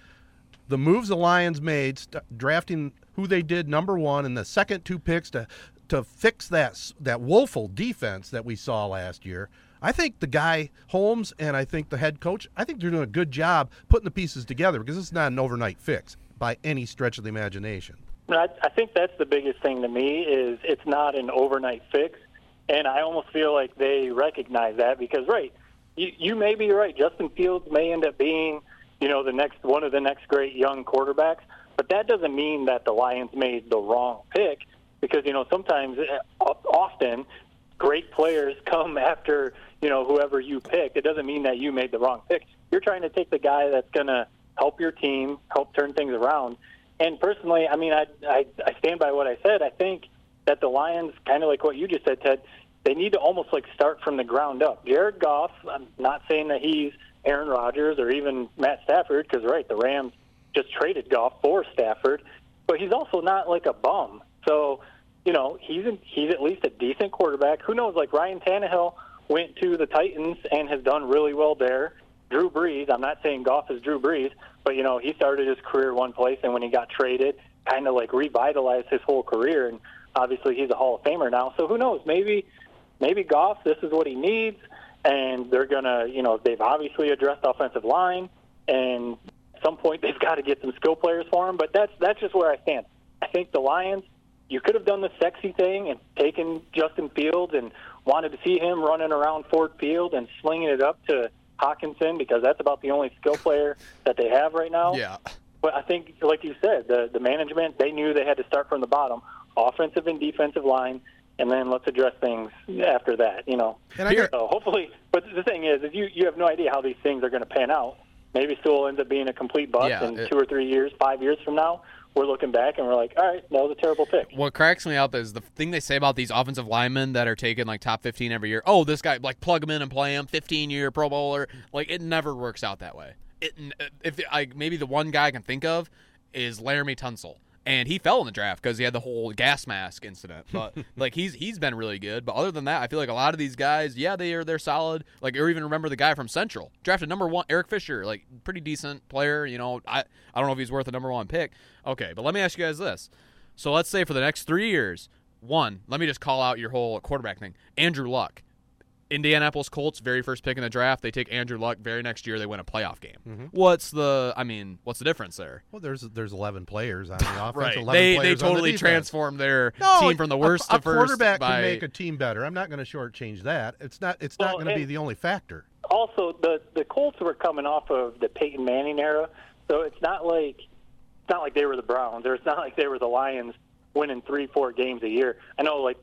the moves the Lions made, st- drafting who they did number one and the second two picks to to fix that that woeful defense that we saw last year. I think the guy, Holmes, and I think the head coach, I think they're doing a good job putting the pieces together, because it's not an overnight fix by any stretch of the imagination. I, I think that's the biggest thing to me, is it's not an overnight fix, and I almost feel like they recognize that because, right, you, you may be right. Justin Fields may end up being, you know, the next one of the next great young quarterbacks, but that doesn't mean that the Lions made the wrong pick because, you know, sometimes, often, great players come after, you know, whoever you pick. It doesn't mean that you made the wrong pick. You're trying to take the guy that's going to help your team, help turn things around. And personally, I mean, I, I I stand by what I said. I think that the Lions, kind of like what you just said, Ted, they need to almost like start from the ground up. Jared Goff, I'm not saying that he's Aaron Rodgers or even Matt Stafford, because, right, the Rams just traded Goff for Stafford, but he's also not like a bum. So, you know, he's in, he's at least a decent quarterback. Who knows, like Ryan Tannehill went to the Titans and has done really well there. Drew Brees, I'm not saying Goff is Drew Brees, but, you know, he started his career one place, and when he got traded, kind of like revitalized his whole career, and obviously he's a Hall of Famer now. So who knows? Maybe maybe Goff, this is what he needs, and they're going to, you know, they've obviously addressed the offensive line, and at some point they've got to get some skill players for him, but that's that's just where I stand. I think the Lions, you could have done the sexy thing and taken Justin Fields and wanted to see him running around Ford Field and slinging it up to Hockenson, because that's about the only skill player that they have right now. Yeah. But I think, like you said, the, the management, they knew they had to start from the bottom, offensive and defensive line, and then let's address things after that, you know. And I hear- so hopefully, but the thing is, if you, you have no idea how these things are going to pan out. Maybe Sewell ends up being a complete bust yeah, in it- two or three years, five years from now. We're looking back, and we're like, all right, that was a terrible pick. What cracks me up is the thing they say about these offensive linemen that are taken, like, top fifteen every year. Oh, this guy, like, plug him in and play him, fifteen-year Pro Bowler. Like, it never works out that way. It, if I, maybe the one guy I can think of is Laramie Tunsil, and he fell in the draft because he had the whole gas mask incident. But, like, he's he's been really good. But other than that, I feel like a lot of these guys, yeah, they are, they're solid. Like, or even remember the guy from Central, drafted number one, Eric Fisher, like, pretty decent player. You know, I, I don't know if he's worth a number one pick. Okay, but let me ask you guys this. So let's say for the next three years, one, let me just call out your whole quarterback thing. Andrew Luck. Indianapolis Colts, very first pick in the draft, they take Andrew Luck. Very next year, they win a playoff game. Mm-hmm. What's the? I mean, what's the difference there? Well, there's there's eleven players on the offense. Right. eleven they players they totally on the transformed their no, team from the worst a, to first. A quarterback by... can make a team better. I'm not going to shortchange that. It's not it's well, not going to be the only factor. Also, the the Colts were coming off of the Peyton Manning era, so it's not like it's not like they were the Browns, or it's not like they were the Lions winning three four games a year. I know, like,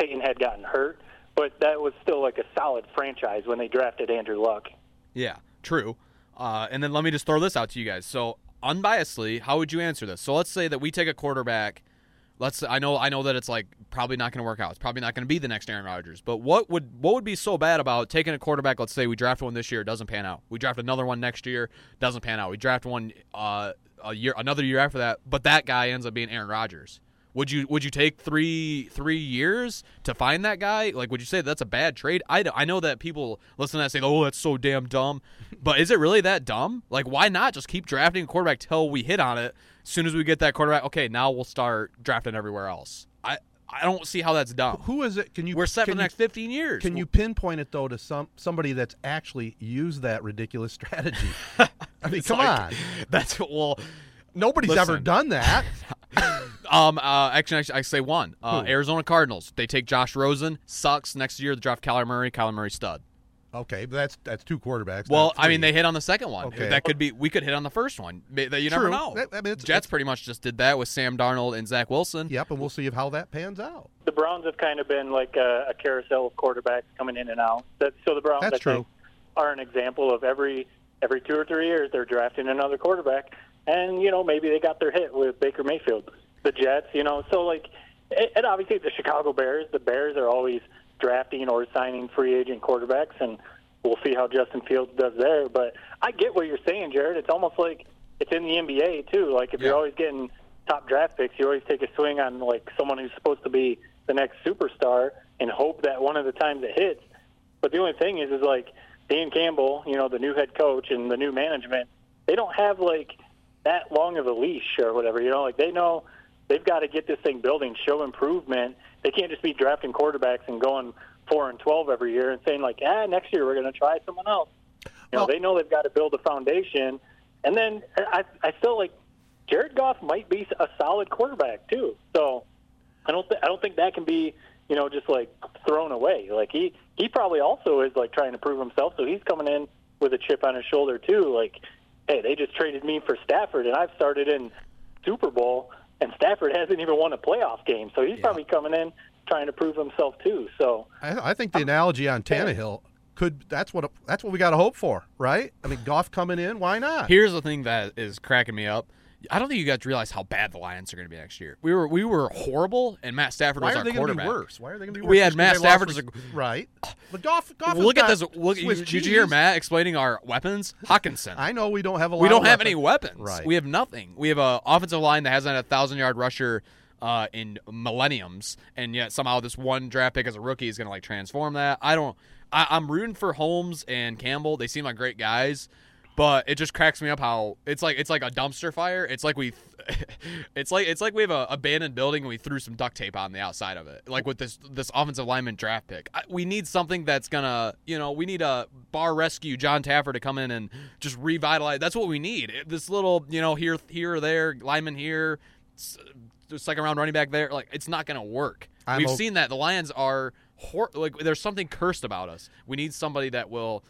Peyton had gotten hurt, but that was still like a solid franchise when they drafted Andrew Luck. Yeah, true. Uh, and then let me just throw this out to you guys. So, unbiasedly, how would you answer this? So, let's say that we take a quarterback. Let's. I know. I know that it's like probably not going to work out. It's probably not going to be the next Aaron Rodgers. But what would what would be so bad about taking a quarterback? Let's say we draft one this year, doesn't pan out. We draft another one next year, doesn't pan out. We draft one uh, a year, another year after that. But that guy ends up being Aaron Rodgers. Would you would you take three three years to find that guy? Like, would you say that's a bad trade? I, I know that people listen to that and say, oh, that's so damn dumb. But is it really that dumb? Like, why not just keep drafting a quarterback till we hit on it? As soon as we get that quarterback, okay, now we'll start drafting everywhere else. I, I don't see how that's dumb. Who is it? Can you? We're set for the next fifteen years. Can you pinpoint it, though, to some somebody that's actually used that ridiculous strategy? I mean, come like, on. That's, well, nobody's listen. ever done that. Um, uh, actually, actually, I say one. Uh, Arizona Cardinals. They take Josh Rosen. Sucks. Next year, they draft Kyler Murray. Kyler Murray stud. Okay, but that's that's two quarterbacks. Well, I mean, they hit on the second one. Okay. That could be we could hit on the first one. You True. never know. That, I mean, it's, Jets it's, pretty much just did that with Sam Darnold and Zach Wilson. Yep, and we'll see how that pans out. The Browns have kind of been like a, a carousel of quarterbacks coming in and out. That, so the Browns that's I true. think, are an example of every every two or three years they're drafting another quarterback, and you know maybe they got their hit with Baker Mayfield. The Jets, you know, so like, and obviously the Chicago Bears, the Bears are always drafting or signing free agent quarterbacks, and we'll see how Justin Fields does there. But I get what you're saying, Jared. It's almost like it's in the N B A, too. Like, if yeah. you're always getting top draft picks, you always take a swing on, like, someone who's supposed to be the next superstar and hope that one of the times it hits. But the only thing is, is like, Dan Campbell, you know, the new head coach and the new management, they don't have, like, that long of a leash or whatever, you know, like, they know. they've got to get this thing building, show improvement. They can't just be drafting quarterbacks and going four and twelve every year and saying, like, ah, next year we're going to try someone else. You well, know, they know they've got to build a foundation. And then I, I feel like Jared Goff might be a solid quarterback too. So I don't, th- I don't think that can be, you know, just like thrown away. Like he, he probably also is like trying to prove himself. So he's coming in with a chip on his shoulder too. Like, hey, they just traded me for Stafford, and I've started in Super Bowl, and Stafford hasn't even won a playoff game. So he's yeah. probably coming in trying to prove himself too. So I, I think the I'm, analogy on Tannehill. Could that's what that's what we got to hope for, right? I mean, Goff coming in, why not? Here's the thing that is cracking me up. I don't think you guys realize how bad the Lions are going to be next year. We were we were horrible, and Matt Stafford why was our quarterback. Why are they going to be worse? Why are they going to be worse? We had Matt Stafford as a right. But Goff, Goff look at this. Look, you, did you hear Matt explaining our weapons? Hockenson. I know we don't have a. lot We don't of have weapons. any weapons. Right. We have nothing. We have an offensive line that hasn't had a thousand yard rusher uh, in millenniums, and yet somehow this one draft pick as a rookie is going to like transform that. I don't. I, I'm rooting for Holmes and Campbell. They seem like great guys, but it just cracks me up how it's like it's like a dumpster fire. It's like we, it's like it's like we have an abandoned building and we threw some duct tape on the outside of it. Like with this this offensive lineman draft pick, I, we need something that's gonna you know we need a bar rescue John Taffer to come in and just revitalize. That's what we need. This little you know here here or there lineman here, second round running back there. Like it's not gonna work. I'm We've o- seen that the Lions are. Hor- like there's something cursed about us. We need somebody that will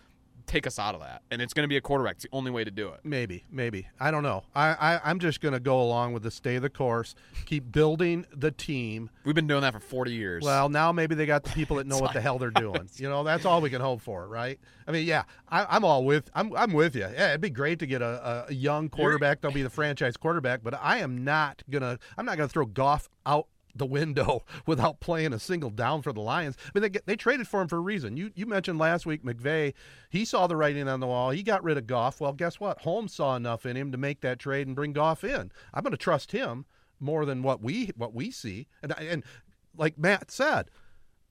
take us out of that, and it's going to be a quarterback. It's the only way to do it. Maybe, maybe. I don't know. I, I, I'm just going to go along with the stay the course, keep building the team. We've been doing that for forty years. Well, now maybe they got the people that know what the hell they're doing. You know, that's all we can hope for, right? I mean, yeah, I, I'm all with I'm, – I'm with you. Yeah, it'd be great to get a, a young quarterback. They'll be the franchise quarterback, but I am not going to – I'm not going to throw Goff out the window without playing a single down for the Lions. I mean, they get, they traded for him for a reason. You you mentioned last week McVay, he saw the writing on the wall. He got rid of Goff. Well, guess what? Holmes saw enough in him to make that trade and bring Goff in. I'm going to trust him more than what we what we see. And and like Matt said,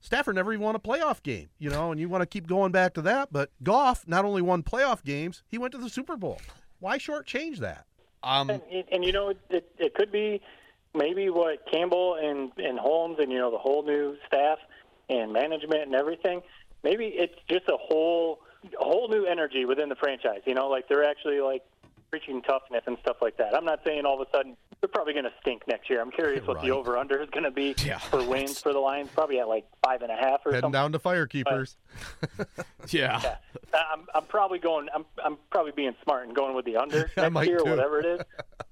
Stafford never even won a playoff game, you know, and you want to keep going back to that. But Goff not only won playoff games, he went to the Super Bowl. Why shortchange that? Um, and, and, you know, it, it could be – maybe what Campbell and, and Holmes and, you know, the whole new staff and management and everything, maybe it's just a whole a whole new energy within the franchise. You know, like they're actually, like, preaching toughness and stuff like that. I'm not saying all of a sudden they're probably going to stink next year. I'm curious right. what the over-under is going to be yeah. for wins for the Lions, probably at, like, five and a half or Heading something. Heading down to firekeepers. But, yeah. yeah. I'm, I'm probably going – I'm I'm probably being smart and going with the under next year or whatever it is.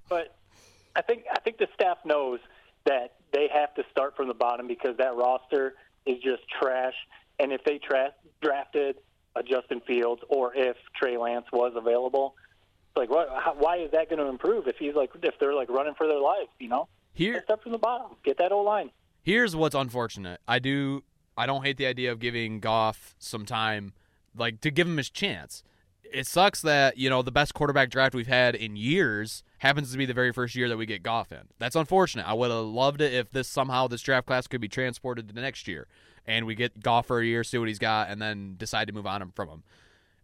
But – I think I think the staff knows that they have to start from the bottom because that roster is just trash. And if they tra- drafted a Justin Fields or if Trey Lance was available, it's like what? How, why is that going to improve if he's like if they're like running for their lives? You know, here start from the bottom, get that O line. Here's what's unfortunate. I do I don't hate the idea of giving Goff some time, like to give him his chance. It sucks that, you know, the best quarterback draft we've had in years happens to be the very first year that we get Goff in. That's unfortunate. I would have loved it if this somehow this draft class could be transported to the next year and we get Goff for a year, see what he's got, and then decide to move on from him.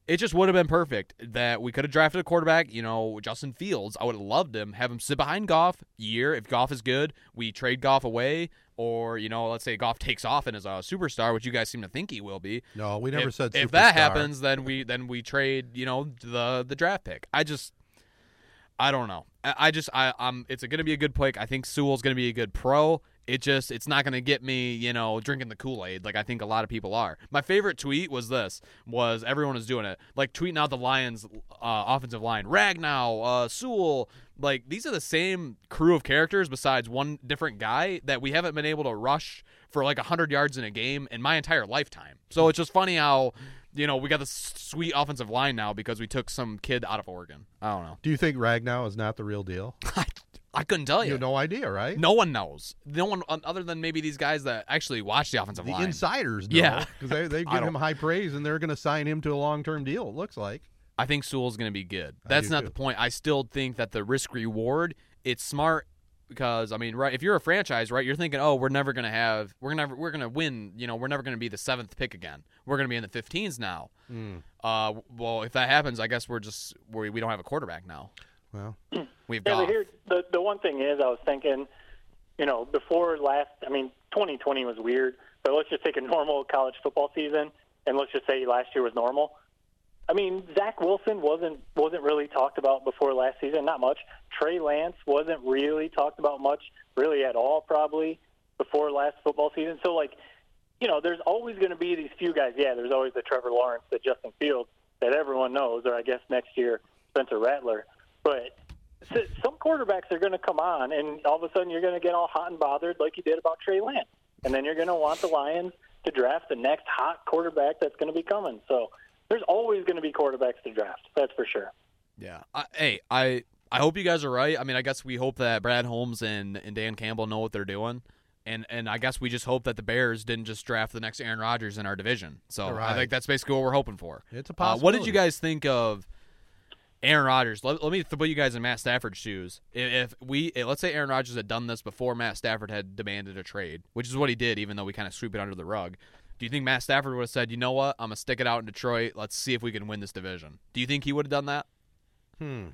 It just would have been perfect that we could have drafted a quarterback, you know, Justin Fields. I would have loved him. Have him sit behind Goff year. If Goff is good, we trade Goff away. Or, you know, let's say Goff takes off and is a superstar, which you guys seem to think he will be. No, we never if, said superstar. If that happens, then we then we trade, you know, the the draft pick. I just – I don't know. I, I just – I I'm, it's going to be a good pick. I think Sewell's going to be a good pro. It just, it's not going to get me, you know, drinking the Kool-Aid like I think a lot of people are. My favorite tweet was this, was everyone is doing it. Like tweeting out the Lions uh, offensive line, Ragnow, uh, Sewell. Like these are the same crew of characters besides one different guy that we haven't been able to rush for like one hundred yards in a game in my entire lifetime. So it's just funny how, you know, we got this sweet offensive line now because we took some kid out of Oregon. I don't know. Do you think Ragnow is not the real deal? I couldn't tell you. You have no idea, right? No one knows. No one other than maybe these guys that actually watch the offensive the line. The insiders know. Yeah. Because they, they give him high praise, and they're going to sign him to a long-term deal, it looks like. I think Sewell's going to be good. That's not too. the point. I still think that the risk-reward, it's smart because, I mean, right? If you're a franchise, right, you're thinking, oh, we're never going to have – we're never we're going to win. You know, we're never going to be the seventh pick again. We're going to be in the fifteens now. Mm. Uh, well, if that happens, I guess we're just we, – we don't have a quarterback now. Well, we've got yeah, the, the one thing is I was thinking you know, before last, I mean, twenty twenty was weird, but let's just take a normal college football season, and let's just say last year was normal. I mean, Zach Wilson wasn't wasn't really talked about before last season, not much. Trey Lance wasn't really talked about much, really at all, probably, before last football season. So, like, you know, there's always going to be these few guys. Yeah, there's always the Trevor Lawrence, the Justin Fields, that everyone knows, or I guess next year, Spencer Rattler. But some quarterbacks are going to come on, and all of a sudden you're going to get all hot and bothered like you did about Trey Lance. And then you're going to want the Lions to draft the next hot quarterback that's going to be coming. So there's always going to be quarterbacks to draft, that's for sure. Yeah. I, hey, I I hope you guys are right. I mean, I guess we hope that Brad Holmes and, and Dan Campbell know what they're doing. And and I guess we just hope that the Bears didn't just draft the next Aaron Rodgers in our division. So right. I think that's basically what we're hoping for. It's a possibility. Uh, what did you guys think of Aaron Rodgers? Let, let me put you guys in Matt Stafford's shoes. If we let's say Aaron Rodgers had done this before Matt Stafford had demanded a trade, which is what he did, even though we kind of sweep it under the rug. Do you think Matt Stafford would have said, you know what, I'm going to stick it out in Detroit. Let's see if we can win this division? Do you think he would have done that? Hmm.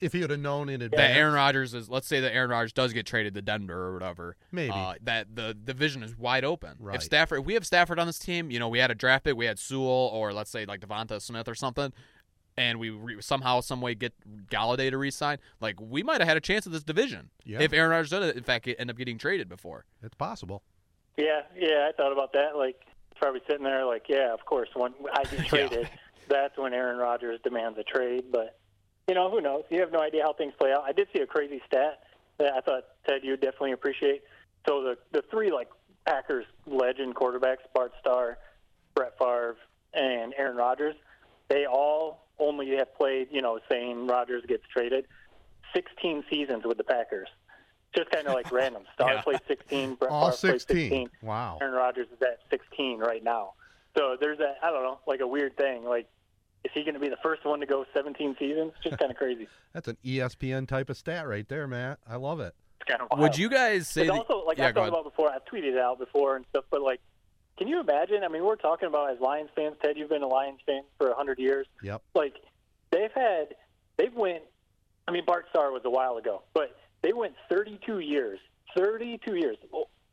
If he would have known in advance. That Aaron Rodgers is, let's say that Aaron Rodgers does get traded to Denver or whatever. Maybe. Uh, that the division is wide open. Right. If Stafford, if we have Stafford on this team, you know, we had a draft pick, we had Sewell or let's say like Devonta Smith or something, and we re- somehow, some way get Galladay to re-sign, like we might have had a chance at this division yeah. if Aaron Rodgers did, in fact, end up getting traded before. It's possible. Yeah, yeah, I thought about that. Like, probably sitting there like, yeah, of course, when I get traded, yeah. that's when Aaron Rodgers demands a trade, but you know, who knows? You have no idea how things play out. I did see a crazy stat that I thought, Ted, you'd definitely appreciate. So the the three, like, Packers legend quarterbacks, Bart Starr, Brett Favre, and Aaron Rodgers, they all only have played, you know, saying Rodgers gets traded, sixteen seasons with the Packers. Just kind of like random. Starr yeah. played sixteen, Brett Favre played sixteen. Wow. Aaron Rodgers is at sixteen right now. So there's that, I don't know, like a weird thing, like, is he going to be the first one to go seventeen seasons? Just kind of crazy. That's an E S P N type of stat right there, Matt. I love it. It's kind of wild. Would you guys say? That, also, like yeah, I thought about before, I've tweeted it out before and stuff. But like, can you imagine? I mean, we're talking about as Lions fans. Ted, you've been a Lions fan for a hundred years. Yep. Like they've had, they've went. I mean, Bart Starr was a while ago, but they went thirty-two years, thirty-two years,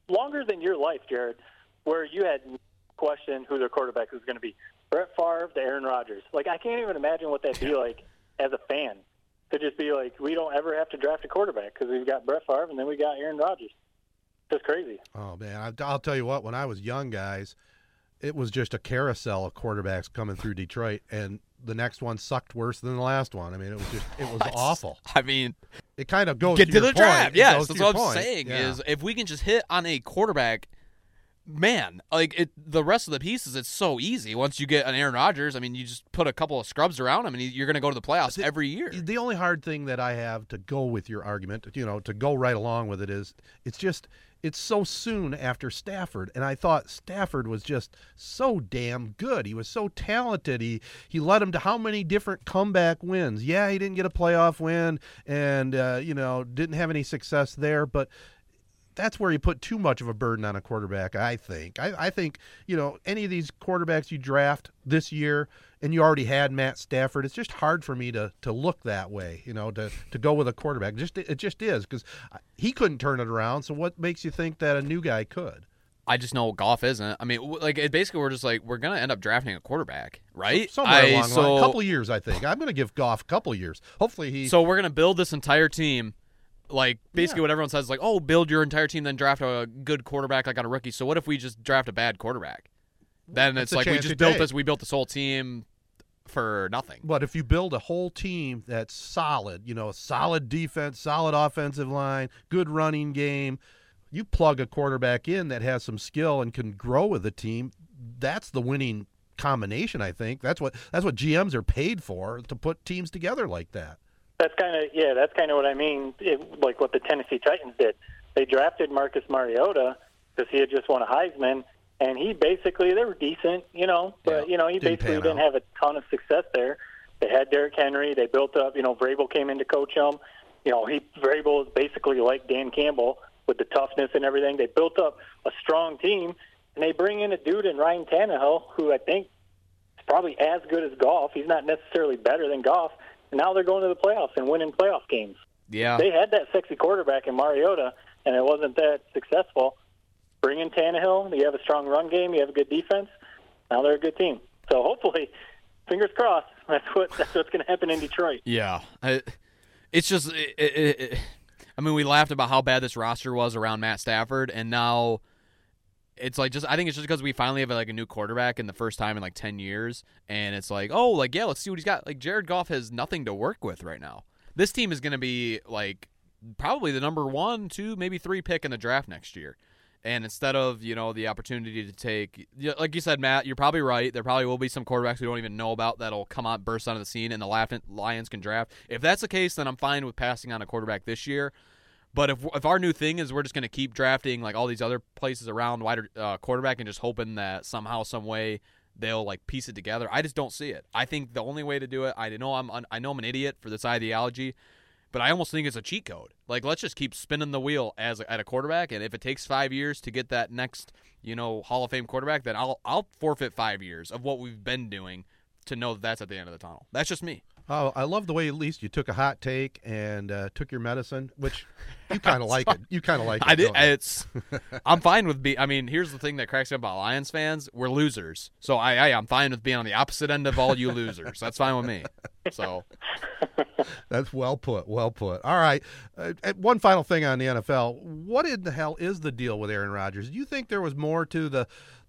longer than your life, Jared, where you had no question who their quarterback was going to be. Brett Favre to Aaron Rodgers. Like, I can't even imagine what that'd be like as a fan to just be like, we don't ever have to draft a quarterback because we've got Brett Favre and then we got Aaron Rodgers. It's crazy. Oh, man. I'll tell you what, when I was young, guys, it was just a carousel of quarterbacks coming through Detroit, and the next one sucked worse than the last one. I mean, it was just, it was awful. I mean, it kind of goes get to, to the point. Draft. Yeah, that's what I'm point. saying yeah. is if we can just hit on a quarterback. Man, like it, the rest of the pieces, it's so easy. Once you get an Aaron Rodgers, I mean, you just put a couple of scrubs around him, and you're going to go to the playoffs the, every year. The only hard thing that I have to go with your argument, you know, to go right along with it is it's just it's so soon after Stafford, and I thought Stafford was just so damn good. He was so talented. He he led him to how many different comeback wins? Yeah, he didn't get a playoff win, and uh, you know, didn't have any success there, but. That's where you put too much of a burden on a quarterback, I think. I, I think, you know, any of these quarterbacks you draft this year, and you already had Matt Stafford, it's just hard for me to to look that way, you know, to, to go with a quarterback. Just It just is, because he couldn't turn it around, so what makes you think that a new guy could? I just know Goff isn't. I mean, like, it basically we're just like, we're going to end up drafting a quarterback, right? Somewhere I, along so, the line. A couple of years, I think. I'm going to give Goff a couple of years. Hopefully he... So we're going to build this entire team. Like, basically yeah. what everyone says is like, oh, build your entire team, then draft a good quarterback like on a rookie. So what if we just draft a bad quarterback? Then That's it's like we just built take. this we built this whole team for nothing. But if you build a whole team that's solid, you know, solid defense, solid offensive line, good running game, you plug a quarterback in that has some skill and can grow with the team, that's the winning combination, I think. That's what that's what G Ms are paid for, to put teams together like that. That's kind of yeah. That's kind of what I mean. It, like what the Tennessee Titans did. They drafted Marcus Mariota because he had just won a Heisman, and he basically they were decent, you know. But yeah, you know, he didn't basically didn't out. have a ton of success there. They had Derrick Henry. They built up. You know, Vrabel came in to coach him. You know, he Vrabel is basically like Dan Campbell with the toughness and everything. They built up a strong team, and they bring in a dude in Ryan Tannehill, who I think is probably as good as Goff. He's not necessarily better than Goff. Now they're going to the playoffs and winning playoff games. Yeah, they had that sexy quarterback in Mariota, and it wasn't that successful. Bring in Tannehill, you have a strong run game, you have a good defense. Now they're a good team. So hopefully, fingers crossed, that's what that's what's going to happen in Detroit. Yeah, I, it's just, it, it, it, I mean, we laughed about how bad this roster was around Matt Stafford, and now it's like just, I think it's just because we finally have like a new quarterback in the first time in like ten years, and it's like, oh, like yeah, let's see what he's got. Like Jared Goff has nothing to work with right now. This team is going to be like probably the number one, two, maybe three pick in the draft next year. And instead of, you know, the opportunity to take, like you said, Matt, you're probably right. There probably will be some quarterbacks we don't even know about that'll come out, burst onto the scene, and the Lions can draft. If that's the case, then I'm fine with passing on a quarterback this year. But if if our new thing is we're just going to keep drafting like all these other places around wider uh, quarterback and just hoping that somehow, some way, they'll like piece it together, I just don't see it. I think the only way to do it, I know I'm I know I'm an idiot for this ideology, but I almost think it's a cheat code. Like, let's just keep spinning the wheel as at a quarterback, and if it takes five years to get that next, you know, Hall of Fame quarterback, then I'll I'll forfeit five years of what we've been doing to know that that's at the end of the tunnel. That's just me. Oh, I love the way at least you took a hot take and uh, took your medicine, which you kind of like it. You kind of like it. I did. It's. I'm fine with being. I mean, here's the thing that cracks me up about Lions fans: we're losers. So I, I, I'm fine with being on the opposite end of all you losers. That's fine with me. So. That's well put. Well put. All right. Uh, one final thing on the N F L: what in the hell is the deal with Aaron Rodgers? Do you think there was more to the?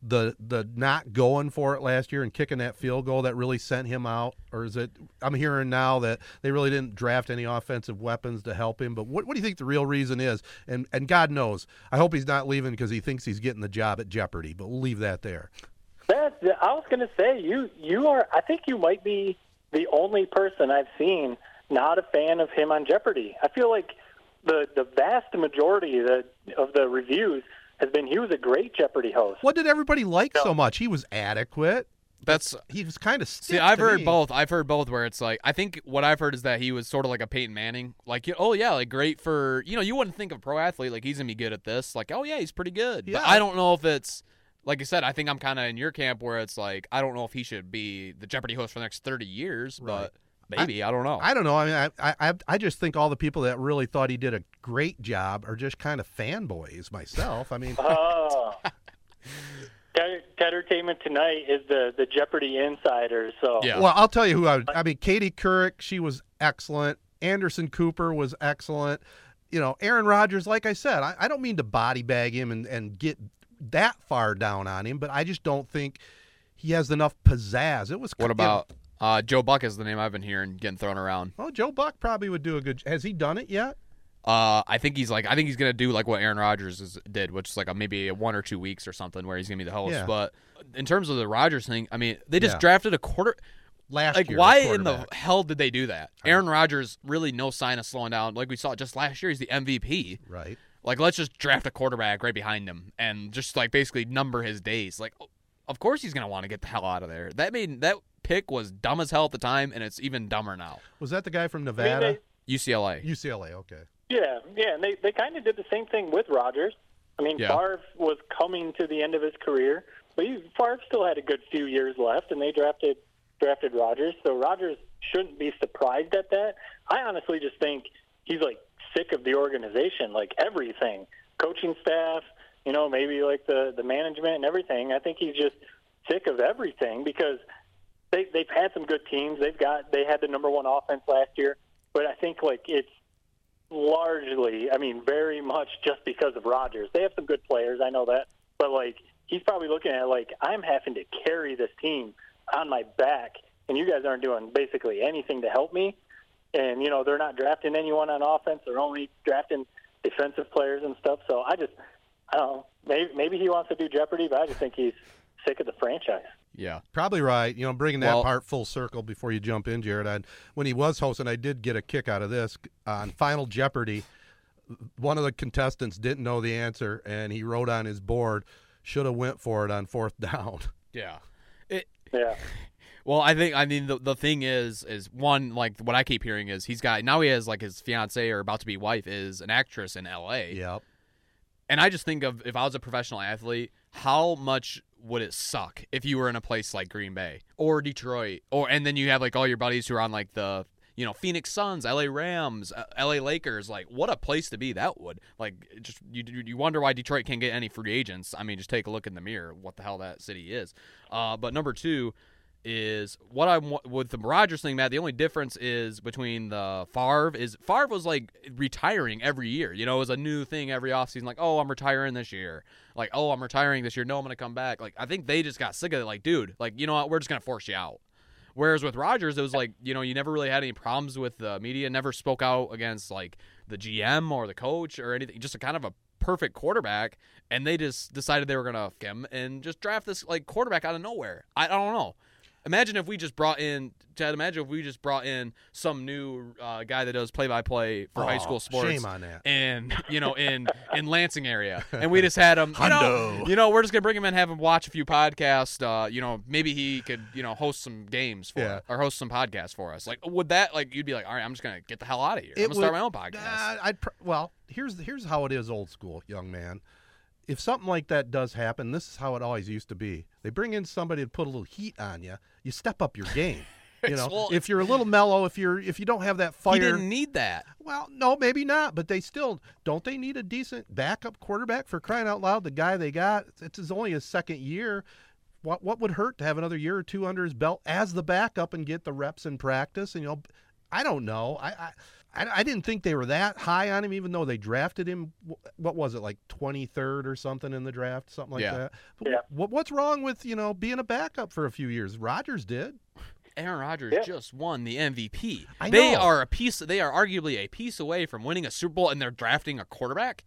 the the not going for it last year and kicking that field goal that really sent him out? Or is it, I'm hearing now that they really didn't draft any offensive weapons to help him, but what, what do you think the real reason is? And and God knows, I hope he's not leaving because he thinks he's getting the job at jeopardy, but we'll leave that there. That's, I was going to say, you you are, I think you might be the only person I've seen not a fan of him on Jeopardy. I feel like the, the vast majority of the, of the reviews has been he was a great Jeopardy host. What did everybody like no. so much? He was adequate. That's he was kind of stiff. See, I've to heard me. both. I've heard both where it's like, I think what I've heard is that he was sort of like a Peyton Manning. Like, oh, yeah, like great for, you know, you wouldn't think of a pro athlete like he's going to be good at this. Like, oh, yeah, he's pretty good. Yeah. But I don't know if it's, like I said, I think I'm kind of in your camp where it's like, I don't know if he should be the Jeopardy host for the next thirty years, right. but. Maybe. I, I don't know. I don't know. I mean, I, I I just think all the people that really thought he did a great job are just kind of fanboys myself. I mean. Oh. Entertainment Tonight is the, the Jeopardy insider. So. Yeah. Well, I'll tell you who I would. I mean, Katie Couric, she was excellent. Anderson Cooper was excellent. You know, Aaron Rodgers, like I said, I, I don't mean to body bag him and, and get that far down on him, but I just don't think he has enough pizzazz. It was. What about. You know, Uh, Joe Buck is the name I've been hearing getting thrown around. Oh, well, Joe Buck probably would do a good. Has he done it yet? Uh, I think he's like I think he's gonna do like what Aaron Rodgers is, did, which is like a, maybe a one or two weeks or something where he's gonna be the host. Yeah. But in terms of the Rodgers thing, I mean, they just yeah. drafted a quarter last like, year. Like, why in the hell did they do that? Aaron Rodgers really no sign of slowing down. Like we saw just last year, he's the M V P. Right. Like, let's just draft a quarterback right behind him and just like basically number his days. Like, of course he's gonna want to get the hell out of there. That made that. Pick was dumb as hell at the time, and it's even dumber now. Was that the guy from Nevada? I mean, they, U C L A. U C L A, okay. Yeah, yeah, and they, they kind of did the same thing with Rodgers. I mean, yeah. Favre was coming to the end of his career, but he, Favre still had a good few years left, and they drafted drafted Rodgers, so Rodgers shouldn't be surprised at that. I honestly just think he's, like, sick of the organization, like everything, coaching staff, you know, maybe, like, the, the management and everything. I think he's just sick of everything because – They, they've had some good teams. They've got they had the number one offense last year, but I think like it's largely, I mean, very much just because of Rodgers. They have some good players, I know that, but like he's probably looking at like I'm having to carry this team on my back, and you guys aren't doing basically anything to help me. And you know they're not drafting anyone on offense; they're only drafting defensive players and stuff. So I just I don't know. Maybe maybe he wants to do Jeopardy, but I just think he's sick of the franchise. Yeah, probably right. You know, bringing that well, part full circle before you jump in, Jared. I, when he was hosting, I did get a kick out of this. On Final Jeopardy, one of the contestants didn't know the answer, and he wrote on his board, should have went for it on fourth down. Yeah. It, yeah. Well, I think, I mean, the, the thing is, is one, like what I keep hearing is he's got, now he has like his fiance or about to be wife is an actress in L A. Yep. And I just think of if I was a professional athlete, how much would it suck if you were in a place like Green Bay or Detroit, or and then you have like all your buddies who are on like the you know, Phoenix Suns, L A Rams, L A Lakers. Like, what a place to be that would. Like, just you you wonder why Detroit can't get any free agents. I mean, just take a look in the mirror what the hell that city is. Uh, but number two is what I want with the Rodgers thing, Matt. The only difference is between the Favre is Favre was like retiring every year. You know, it was a new thing every offseason. Like, oh, I'm retiring this year. Like, oh, I'm retiring this year. No, I'm gonna come back. Like, I think they just got sick of it. Like, dude, like, you know what? We're just gonna force you out. Whereas with Rodgers, it was like, you know, you never really had any problems with the media. Never spoke out against like the G M or the coach or anything. Just a kind of a perfect quarterback, and they just decided they were gonna fuck him and just draft this like quarterback out of nowhere. I, I don't know. Imagine if we just brought in, Chad, imagine if we just brought in some new uh, guy that does play-by-play for oh, high school sports. Shame on that. And, you know, in, in Lansing area. And we just had him, you know, you know, we're just going to bring him in, have him watch a few podcasts. Uh, you know, maybe he could, you know, host some games for yeah. us, or host some podcasts for us. Like, would that, like, you'd be like, all right, I'm just going to get the hell out of here. It I'm going to start my own podcast. Uh, I'd pr- well, here's here's how it is old school, young man. If something like that does happen, this is how it always used to be. They bring in somebody to put a little heat on you. You step up your game. You know, well, if you're a little mellow, if you're if you don't have that fire. He didn't need that. Well, no, maybe not. But they still don't. They need a decent backup quarterback, for crying out loud. The guy they got, it's his only his second year. What what would hurt to have another year or two under his belt as the backup and get the reps in practice? And you know, I don't know. I. I I didn't think they were that high on him, even though they drafted him, what was it, like twenty-third or something in the draft, something like yeah. that. But yeah. what, what's wrong with, you know, being a backup for a few years? Rodgers did. Aaron Rodgers yeah. just won the M V P. I they know. are a piece. They are arguably a piece away from winning a Super Bowl, and they're drafting a quarterback.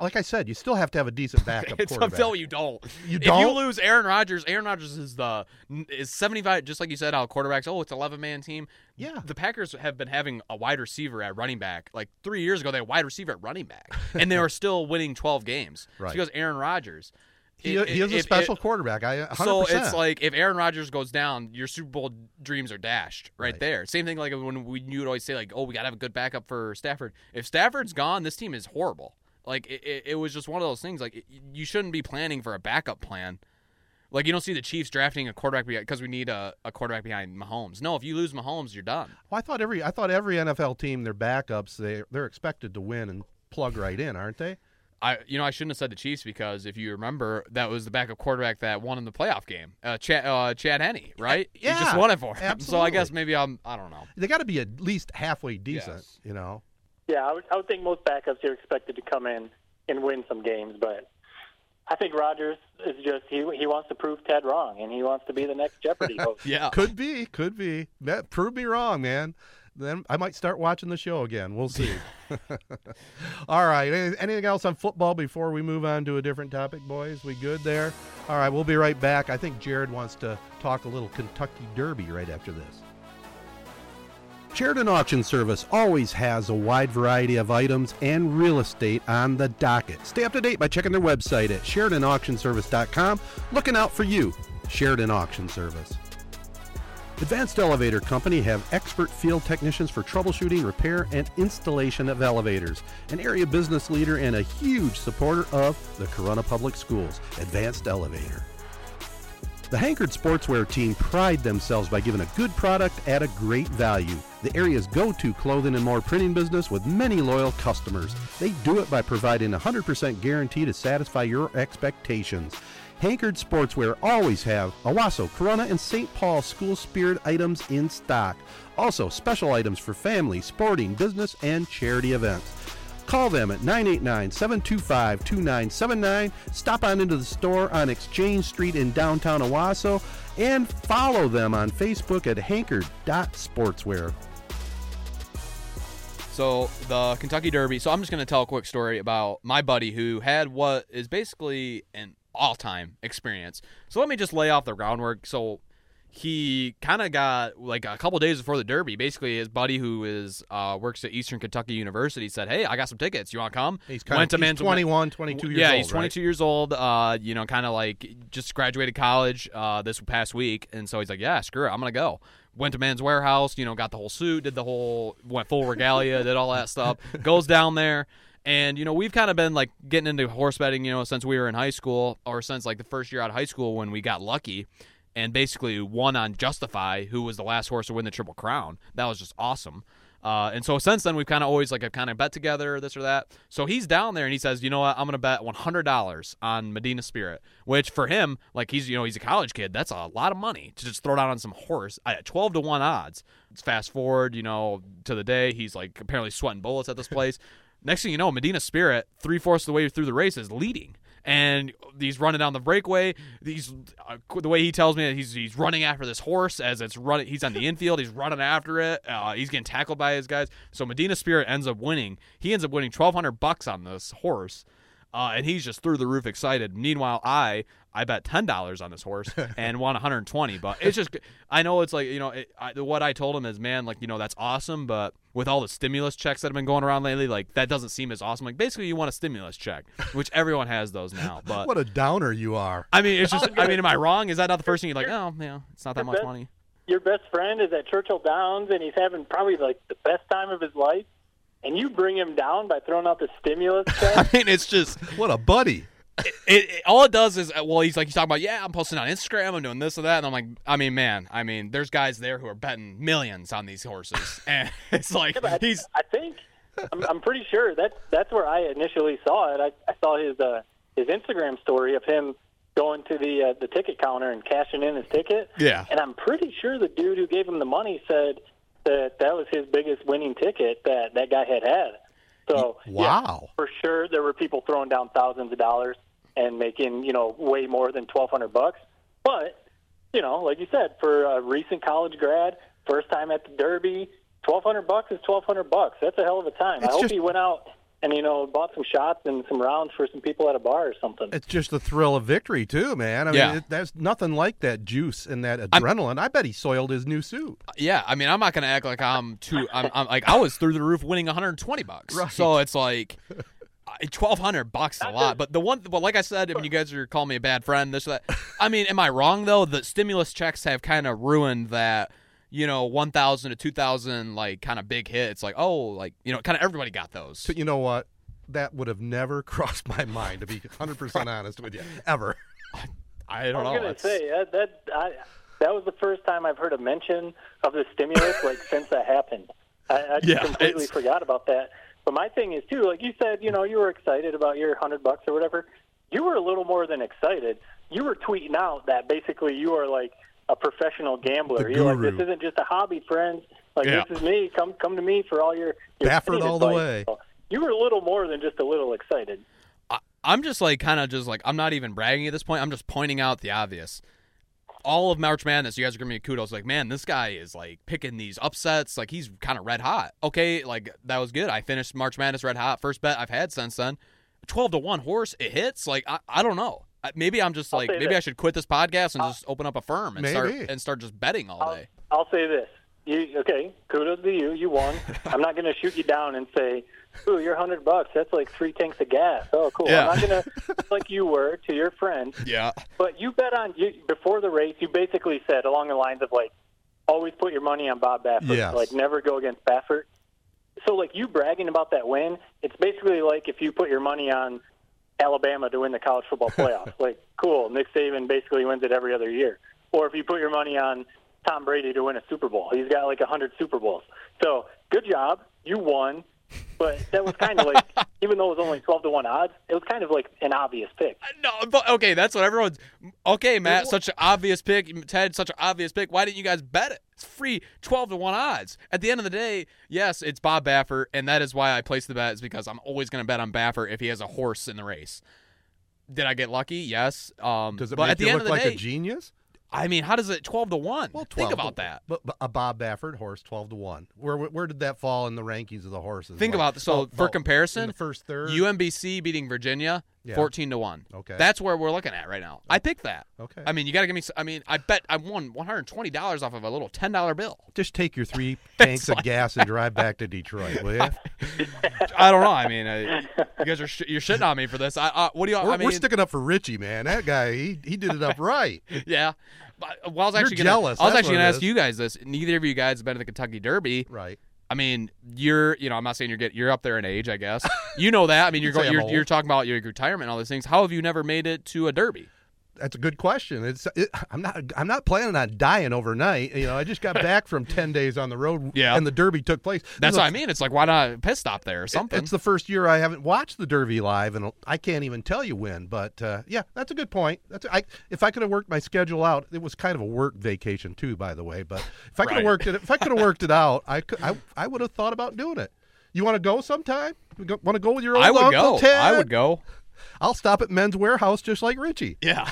Like I said, you still have to have a decent backup quarterback. Until you don't. You don't? If you lose Aaron Rodgers, Aaron Rodgers is the is seventy-five, just like you said, how quarterbacks, oh, it's an eleven-man team. Yeah. The Packers have been having a wide receiver at running back. Like three years ago, they had a wide receiver at running back, and they were still winning twelve games. Right. It's because Aaron Rodgers. He, it, he is a special it, quarterback. I one hundred percent. So it's like if Aaron Rodgers goes down, your Super Bowl dreams are dashed right, right. there. Same thing like when we, you would always say, like, oh, we got to have a good backup for Stafford. If Stafford's gone, this team is horrible. Like, it, it was just one of those things. Like, you shouldn't be planning for a backup plan. Like, you don't see the Chiefs drafting a quarterback because we need a, a quarterback behind Mahomes. No, if you lose Mahomes, you're done. Well, I thought every I thought every N F L team, their backups, they they're expected to win and plug right in, aren't they? I you know I shouldn't have said the Chiefs, because if you remember, that was the backup quarterback that won in the playoff game, uh, Chad uh, Chad Henne, right? Yeah, he just won it for him. Absolutely. So I guess maybe I'm I don't know. They got to be at least halfway decent, yes. you know. Yeah, I would, I would think most backups are expected to come in and win some games, but I think Rodgers is just he he wants to prove Ted wrong, and he wants to be the next Jeopardy host. yeah, could be, could be. That, prove me wrong, man. Then I might start watching the show again. We'll see. All right. Anything else on football before we move on to a different topic, boys? We good there? All right. We'll be right back. I think Jared wants to talk a little Kentucky Derby right after this. Sheridan Auction Service always has a wide variety of items and real estate on the docket. Stay up to date by checking their website at Sheridan Auction Service dot com. Looking out for you, Sheridan Auction Service. Advanced Elevator Company have expert field technicians for troubleshooting, repair, and installation of elevators. An area business leader and a huge supporter of the Corunna Public Schools. Advanced Elevator. The Hankerd Sportswear team pride themselves by giving a good product at a great value. The area's go-to clothing and more printing business with many loyal customers. They do it by providing a one hundred percent guarantee to satisfy your expectations. Hankerd Sportswear always have Owosso, Corunna, and Saint Paul school spirit items in stock. Also, special items for family, sporting, business, and charity events. Call them at nine eight nine, seven two five, two nine seven nine. Stop on into the store on Exchange Street in downtown Owosso, and follow them on Facebook at hankerd dot sportswear. So the Kentucky Derby. So I'm just going to tell a quick story about my buddy who had what is basically an all-time experience. So let me just lay off the groundwork. So he kind of got, like, a couple days before the Derby, basically his buddy who is uh, works at Eastern Kentucky University said, hey, I got some tickets. You want to come? He's, kind Went of, to he's twenty-one, twenty-two years yeah, old. Yeah, he's twenty-two right? years old, uh, you know, kind of like just graduated college uh, this past week. And so he's like, yeah, screw it. I'm going to go. Went to Man's Warehouse, you know, got the whole suit, did the whole, went full regalia, did all that stuff. Goes down there. And, you know, we've kind of been, like, getting into horse betting, you know, since we were in high school, or since, like, the first year out of high school when we got lucky. and basically won on Justify, who was the last horse to win the Triple Crown. That was just awesome. Uh, and so since then, we've kind of always like kind of bet together, this or that. So he's down there and he says, you know what, I'm going to bet one hundred dollars on Medina Spirit, which for him, like he's, you know, he's a college kid. That's a lot of money to just throw down on some horse at twelve to one odds. It's fast forward, you know, to the day he's like apparently sweating bullets at this place. Next thing you know, Medina Spirit, three fourths of the way through the race, is leading. And he's running down the breakaway. He's uh, the way he tells me that he's he's running after this horse as it's running. He's on the infield. He's running after it. Uh, he's getting tackled by his guys. So Medina Spirit ends up winning. He ends up winning twelve hundred bucks on this horse, uh, and he's just through the roof excited. Meanwhile, I I bet ten dollars on this horse and won one hundred twenty. But it's just I know it's like you know it, I, what I told him is man like you know that's awesome, but with all the stimulus checks that have been going around lately, like that doesn't seem as awesome. Like basically you want a stimulus check, which everyone has those now. But what a downer you are. I mean, it's just, I mean, am I wrong? Is that not the first thing you're like, oh, yeah, it's not that much money. Your best friend is at Churchill Downs and he's having probably like the best time of his life. And you bring him down by throwing out the stimulus check. I mean, it's just, what a buddy. It, it, it, all it does is, well, he's like, he's talking about, yeah, I'm posting on Instagram, I'm doing this and that, and I'm like, I mean, man, I mean, there's guys there who are betting millions on these horses, and it's like, yeah, he's. I, I think, I'm, I'm pretty sure that's that's where I initially saw it. I, I saw his uh, his Instagram story of him going to the uh, the ticket counter and cashing in his ticket. Yeah. And I'm pretty sure the dude who gave him the money said that that was his biggest winning ticket that that guy had had. So wow, yeah, for sure, there were people throwing down thousands of dollars and making, you know, way more than twelve hundred bucks. But, you know, like you said, for a recent college grad, first time at the Derby, twelve hundred bucks is twelve hundred bucks. That's a hell of a time. It's I hope just, he went out and, you know, bought some shots and some rounds for some people at a bar or something. It's just the thrill of victory, too, man. I yeah. mean, it, there's nothing like that juice and that adrenaline. I'm, I bet he soiled his new suit. Yeah, I mean, I'm not going to act like I'm too I'm, – I'm, like, I was through the roof winning one hundred twenty bucks. Right. So it's like – Twelve hundred bucks is a lot, but the one, but like I said, I mean, you guys are calling me a bad friend. This, that. I mean, am I wrong though? The stimulus checks have kind of ruined that, you know, one thousand to two thousand, like kind of big hit. It's like, oh, like you know, kind of everybody got those. But you know what? That would have never crossed my mind. To be hundred percent honest with you, ever. I, I don't know. I was know. gonna it's... say that that I, that was the first time I've heard a mention of the stimulus like since that happened. I, I just yeah, completely it's... forgot about that. But my thing is, too, like you said, you know, you were excited about your one hundred bucks or whatever. You were a little more than excited. You were tweeting out that basically you are like a professional gambler. The You're guru. Like, this isn't just a hobby, friends. Like, yeah. this is me. Come come to me for all your, your Baffert all advice. The way. So you were a little more than just a little excited. I, I'm just like kind of just like I'm not even bragging at this point. I'm just pointing out the obvious. All of March Madness, you guys are giving me kudos. Like, man, this guy is, like, picking these upsets. Like, he's kind of red hot. Okay, like, that was good. I finished March Madness red hot. First bet I've had since then. twelve to one horse, it hits. Like, I, I don't know. Maybe I'm just, I'll like, maybe this. I should quit this podcast and uh, just open up a firm and start, and start just betting all I'll, day. I'll say this. You Okay, kudos to you. You won. I'm not going to shoot you down and say, ooh, you're one hundred bucks. That's like three tanks of gas. Oh, cool. Yeah. I'm not going to, like you were to your friend. Yeah. But you bet on, you, before the race, you basically said along the lines of, like, always put your money on Bob Baffert. Yes. Like, never go against Baffert. So, like, you bragging about that win, it's basically like if you put your money on Alabama to win the college football playoffs. Like, cool, Nick Saban basically wins it every other year. Or if you put your money on Tom Brady to win a Super Bowl. He's got, like, one hundred Super Bowls. So, good job. You won. But that was kind of like, even though it was only twelve to one odds, it was kind of like an obvious pick. No, but okay, that's what everyone's. Okay, Matt, such an obvious pick. Ted, such an obvious pick. Why didn't you guys bet it? It's free twelve to one odds. At the end of the day, yes, it's Bob Baffert, and that is why I place the bet, is because I'm always going to bet on Baffert if he has a horse in the race. Did I get lucky? Yes. Um, Does it but make at the you end look of the like day, a genius? I mean, how does it twelve to one? Well, twelve, think about that. But, but a Bob Baffert horse, twelve to one. Where where did that fall in the rankings of the horses? Think like, about this. So, oh, for oh, comparison, the first third, U M B C beating Virginia, yeah. fourteen to one. Okay. That's where we're looking at right now. I picked that. Okay. I mean, you got to give me – I mean, I bet I won one hundred twenty dollars off of a little ten dollar bill. Just take your three tanks of like gas and drive back to Detroit, will you? I don't know. I mean, I, you guys are sh- you're shitting on me for this. I, uh, what do you? We're, I mean, we're sticking up for Richie, man. That guy, he, he did it up right. Yeah. But, well, I was actually you're gonna, jealous. I was That's actually going to ask is. you guys this. Neither of you guys have been to the Kentucky Derby, right? I mean, you're you know, I'm not saying you're get you're up there in age, I guess. You know that. I mean, you're going, you're, you're talking about your retirement and all these things. How have you never made it to a Derby? that's a good question. It's it, I'm not I'm not planning on dying overnight. You know, I just got back from ten days on the road, yeah. and the Derby took place. That's look, what I mean. It's like, why not pit stop there or something? It, it's the first year I haven't watched the Derby live, and I can't even tell you when. But uh, yeah, that's a good point. That's I if I could have worked my schedule out, it was kind of a work vacation too, by the way. But if I could have right. worked it, if I could have worked it out, I could, I I would have thought about doing it. You want to go sometime? Want to go with your old I would Uncle go. Ted? I would go. I'll stop at Men's Warehouse just like Richie. Yeah.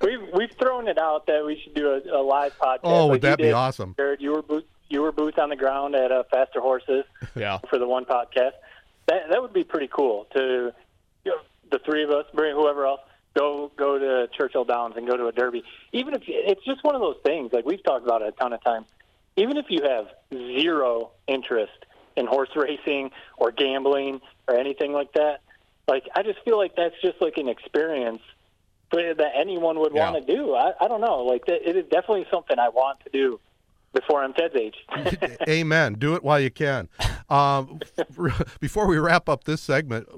we've we've thrown it out that we should do a, a live podcast. Oh, would like that be did. Awesome? Jared, you were boots, you were boots on the ground at uh, Faster Horses. Yeah. For the one podcast, that that would be pretty cool. To you know, the three of us, bring whoever else, go go to Churchill Downs and go to a Derby. Even if it's just one of those things, like we've talked about it a ton of times. Even if you have zero interest in horse racing or gambling or anything like that. Like, I just feel like that's just like an experience that anyone would yeah. want to do. I, I don't know. Like, that, it is definitely something I want to do before I'm Ted's age. Amen. Do it while you can. Um, before we wrap up this segment,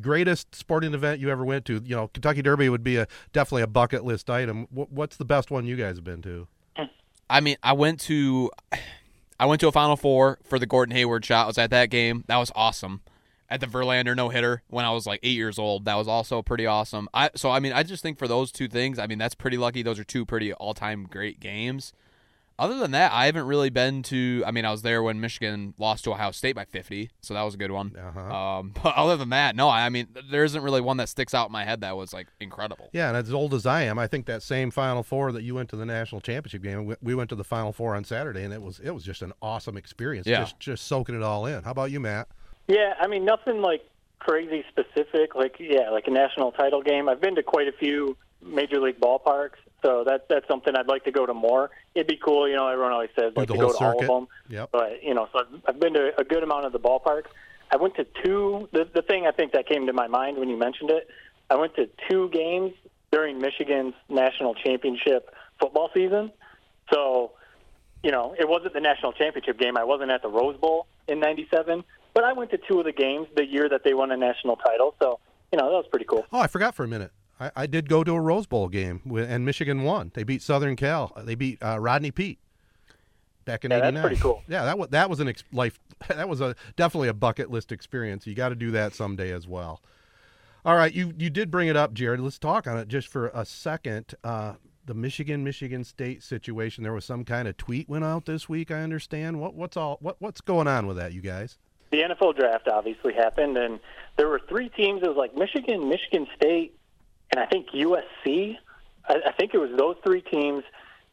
greatest sporting event you ever went to? You know, Kentucky Derby would be a definitely a bucket list item. W- what's the best one you guys have been to? I mean, I went to, I went to a Final Four for the Gordon Hayward shot. I was at that game. That was awesome. At the Verlander no-hitter when I was like eight years old. That was also pretty awesome. I So, I mean, I just think for those two things, I mean, that's pretty lucky. Those are two pretty all-time great games. Other than that, I haven't really been to – I mean, I was there when Michigan lost to Ohio State by fifty, so that was a good one. Uh-huh. Um, but other than that, no, I mean, there isn't really one that sticks out in my head that was, like, incredible. Yeah, and as old as I am, I think that same Final Four that you went to the national championship game, we went to the Final Four on Saturday, and it was it was just an awesome experience, yeah. just just soaking it all in. How about you, Matt? Yeah, I mean, nothing, like, crazy specific, like, yeah, like a national title game. I've been to quite a few Major League ballparks, so that, that's something I'd like to go to more. It'd be cool, you know, everyone always says, like, to go to circuit. All of them. Yep. But, you know, so I've, I've been to a good amount of the ballparks. I went to two the, – the thing I think that came to my mind when you mentioned it, I went to two games during Michigan's national championship football season. So, you know, it wasn't the national championship game. I wasn't at the Rose Bowl in ninety-seven. But I went to two of the games the year that they won a national title, so, you know, that was pretty cool. Oh, I forgot for a minute. I, I did go to a Rose Bowl game, and Michigan won. They beat Southern Cal. They beat uh, Rodney Peete back in yeah, eighty-nine. That's pretty cool. Yeah, that was that was an ex- life. That was a definitely a bucket list experience. You got to do that someday as well. All right, you you did bring it up, Jared. Let's talk on it just for a second. Uh, the Michigan Michigan State situation. There was some kind of tweet went out this week. I understand. What what's all what what's going on with that, you guys? The N F L draft obviously happened, and there were three teams. It was like Michigan, Michigan State, and I think U S C. I, I think it was those three teams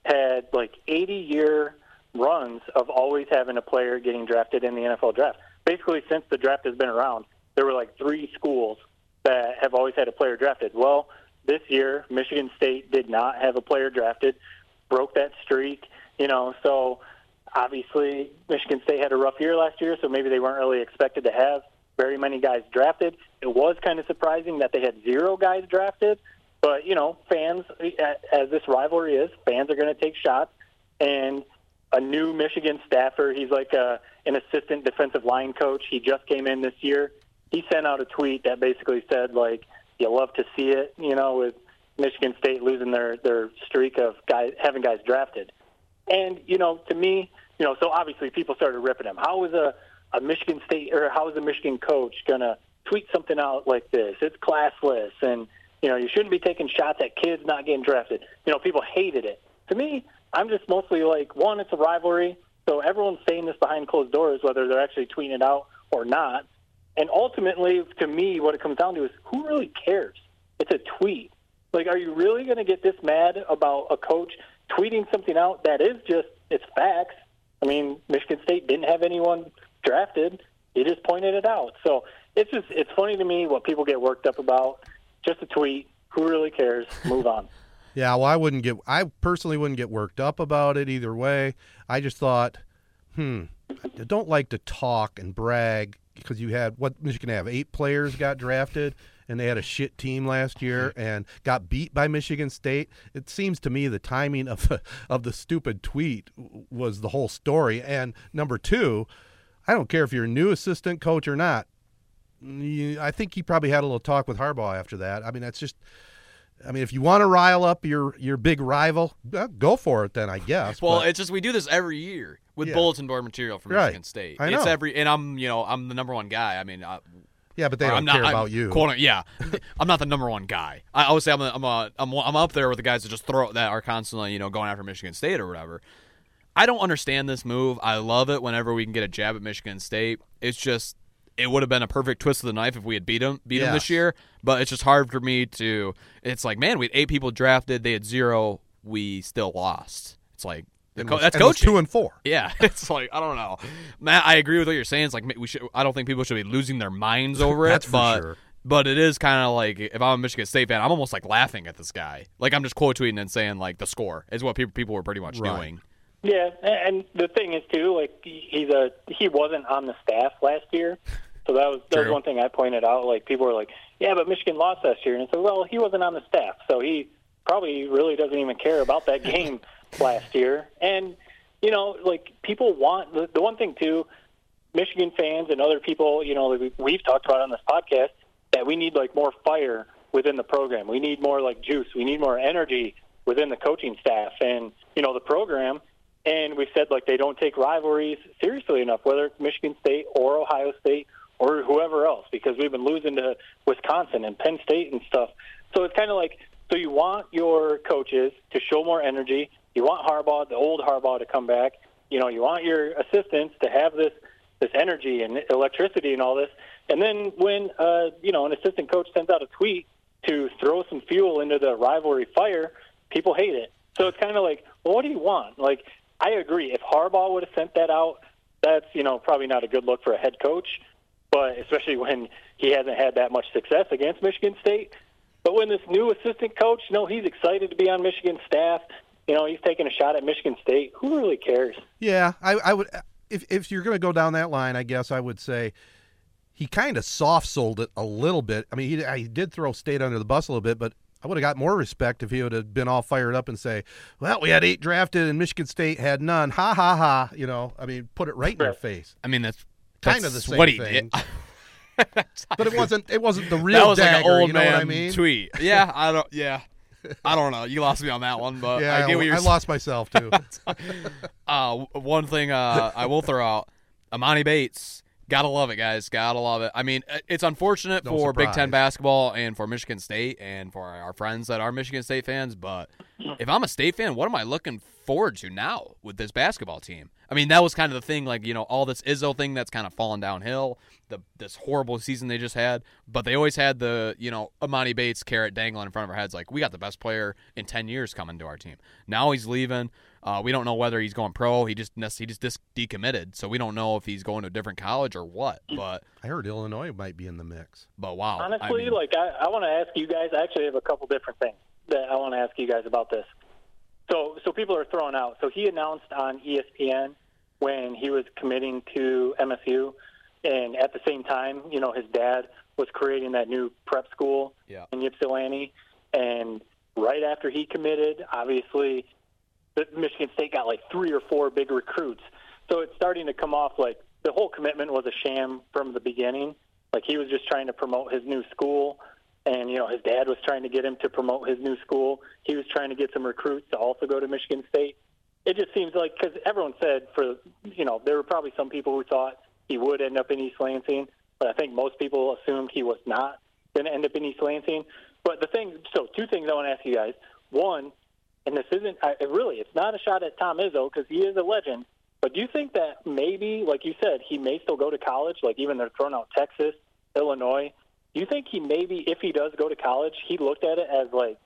had like eighty-year runs of always having a player getting drafted in the N F L draft. Basically, since the draft has been around, there were like three schools that have always had a player drafted. Well, this year, Michigan State did not have a player drafted, broke that streak, you know, so – obviously, Michigan State had a rough year last year, so maybe they weren't really expected to have very many guys drafted. It was kind of surprising that they had zero guys drafted, but, you know, fans, as this rivalry is, fans are going to take shots. And a new Michigan staffer, he's like a, an assistant defensive line coach. He just came in this year. He sent out a tweet that basically said, like, you love to see it, you know, with Michigan State losing their, their streak of guys, having guys drafted. And, you know, to me, you know, so obviously people started ripping him. How is a, a Michigan State or how is a Michigan coach going to tweet something out like this? It's classless, and, you know, you shouldn't be taking shots at kids not getting drafted. You know, people hated it. To me, I'm just mostly like, one, it's a rivalry, so everyone's saying this behind closed doors, whether they're actually tweeting it out or not. And ultimately, to me, what it comes down to is who really cares? It's a tweet. Like, are you really going to get this mad about a coach tweeting something out that is just, it's facts? I mean, Michigan State didn't have anyone drafted. He just pointed it out. So it's just, it's funny to me what people get worked up about. Just a tweet. Who really cares? Move on. Yeah, well, I wouldn't get, I personally wouldn't get worked up about it either way. I just thought, hmm, I don't like to talk and brag because you had, what, Michigan have, eight players got drafted. And they had a shit team last year and got beat by Michigan State. It seems to me the timing of the, of the stupid tweet was the whole story. And number two, I don't care if you're a new assistant coach or not. You, I think he probably had a little talk with Harbaugh after that. I mean, that's just I mean, if you want to rile up your, your big rival, go for it then, I guess. Well, but. It's just we do this every year with yeah. bulletin board material from right. Michigan State. I know. It's every, and I'm, you know, I'm the number one guy. I mean, I, yeah, but they don't not, care I'm, about you. Quote, yeah, I'm not the number one guy. I always say I'm a, I'm a, I'm I'm up there with the guys that just throw that are constantly, you know, going after Michigan State or whatever. I don't understand this move. I love it whenever we can get a jab at Michigan State. It's just it would have been a perfect twist of the knife if we had beat them beat yes. them this year. But it's just hard for me to. It's like, man, we had eight people drafted. They had zero. We still lost. It's like the co- was, that's coaching. Two and four. Yeah, it's like I don't know, Matt. I agree with what you're saying. It's like we should. I don't think people should be losing their minds over it. That's but, for sure. But it is kind of like, if I'm a Michigan State fan, I'm almost like laughing at this guy. Like I'm just quote tweeting and saying like the score is what people people were pretty much right. doing. Yeah, and the thing is too, like he's a he wasn't on the staff last year, so that was that was one thing I pointed out. Like people were like, "Yeah, but Michigan lost last year," and I said, "Well, he wasn't on the staff, so he probably really doesn't even care about that game last year." And you know, like people want the, the one thing too, Michigan fans and other people, you know, that we've talked about on this podcast that we need like more fire within the program. We need more like juice. We need more energy within the coaching staff and you know the program. And we said, like, they don't take rivalries seriously enough, whether it's Michigan State or Ohio State or whoever else, because we've been losing to Wisconsin and Penn State and stuff. So it's kind of like, so you want your coaches to show more energy. You want Harbaugh, the old Harbaugh, to come back. You know, you want your assistants to have this, this energy and electricity and all this. And then when, uh, you know, an assistant coach sends out a tweet to throw some fuel into the rivalry fire, people hate it. So it's kind of like, well, what do you want? Like, I agree. If Harbaugh would have sent that out, that's, you know, probably not a good look for a head coach, but especially when he hasn't had that much success against Michigan State. But when this new assistant coach, you know, he's excited to be on Michigan staff. You know, he's taking a shot at Michigan State. Who really cares? Yeah, I, I would. If if you're going to go down that line, I guess I would say he kind of soft sold it a little bit. I mean, he he did throw State under the bus a little bit, but. I would have got more respect if he would have been all fired up and say, well, we had eight drafted and Michigan State had none. Ha, ha, ha. You know, I mean, put it right in their face. I mean, that's, that's kind of the same what he thing. Did. But it wasn't It wasn't the real that was dagger, like an old you know man what I mean? Tweet. Yeah, I don't, yeah. I don't know. You lost me on that one, but yeah, I get what you're I lost myself, too. uh, one thing uh, I will throw out, Imani Bates. Gotta love it, guys. Gotta love it. I mean, it's unfortunate no for surprise. Big Ten basketball and for Michigan State and for our friends that are Michigan State fans, but if I'm a State fan, what am I looking forward to now with this basketball team? I mean, that was kind of the thing, like, you know, all this Izzo thing that's kind of fallen downhill, the this horrible season they just had, but they always had the, you know, Imani Bates carrot dangling in front of our heads, like, we got the best player in ten years coming to our team. Now he's leaving. Uh, we don't know whether he's going pro. He just he just decommitted, so we don't know if he's going to a different college or what. But I heard Illinois might be in the mix. But wow, honestly, I mean, like I, I want to ask you guys. I actually have a couple different things that I want to ask you guys about this. So so people are throwing out. So he announced on E S P N when he was committing to M S U, and at the same time, you know, his dad was creating that new prep school yeah. in Ypsilanti, and right after he committed, obviously. Michigan State got like three or four big recruits. So it's starting to come off like the whole commitment was a sham from the beginning. Like he was just trying to promote his new school. And, you know, his dad was trying to get him to promote his new school. He was trying to get some recruits to also go to Michigan State. It just seems like because everyone said for, you know, there were probably some people who thought he would end up in East Lansing. But I think most people assumed he was not going to end up in East Lansing. But the thing, so two things I want to ask you guys. One, and this isn't – really, it's not a shot at Tom Izzo because he is a legend. But do you think that maybe, like you said, he may still go to college? Like even they're throwing out Texas, Illinois. Do you think he maybe, if he does go to college, he looked at it as like,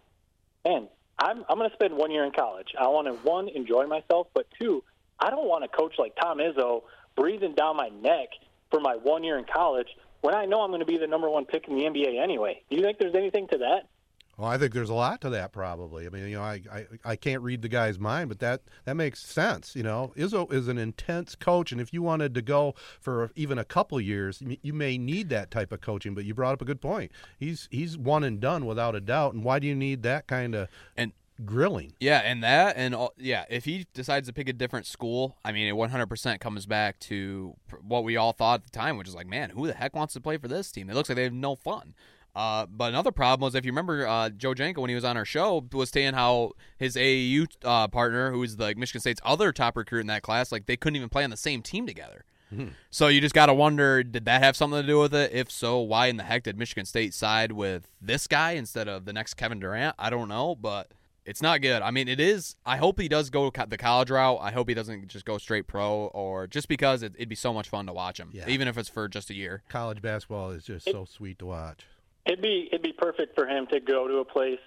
man, I'm I'm going to spend one year in college. I want to, one, enjoy myself, but two, I don't want a coach like Tom Izzo breathing down my neck for my one year in college when I know I'm going to be the number one pick in the N B A anyway. Do you think there's anything to that? Well, I think there's a lot to that probably. I mean, you know, I, I, I can't read the guy's mind, but that, that makes sense. You know, Izzo is an intense coach, and if you wanted to go for even a couple years, you may need that type of coaching, but you brought up a good point. He's he's one and done without a doubt, and why do you need that kind of and grilling? Yeah, and that, and all, yeah, if he decides to pick a different school, I mean, it one hundred percent comes back to what we all thought at the time, which is like, man, who the heck wants to play for this team? It looks like they have no fun. Uh, but another problem was, if you remember, uh, Joe Janko, when he was on our show, was saying how his A A U uh, partner, who was the, like, Michigan State's other top recruit in that class, like, they couldn't even play on the same team together. Mm-hmm. So you just got to wonder, did that have something to do with it? If so, why in the heck did Michigan State side with this guy instead of the next Kevin Durant? I don't know, but it's not good. I mean, it is. I hope he does go the college route. I hope he doesn't just go straight pro, or just because it, it'd be so much fun to watch him, yeah. even if it's for just a year. College basketball is just so sweet to watch. It'd be it'd be perfect for him to go to a place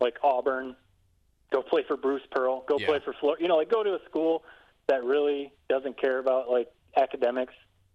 like Auburn, go play for Bruce Pearl, go yeah. play for Florida. You know, like, go to a school that really doesn't care about, like, academics.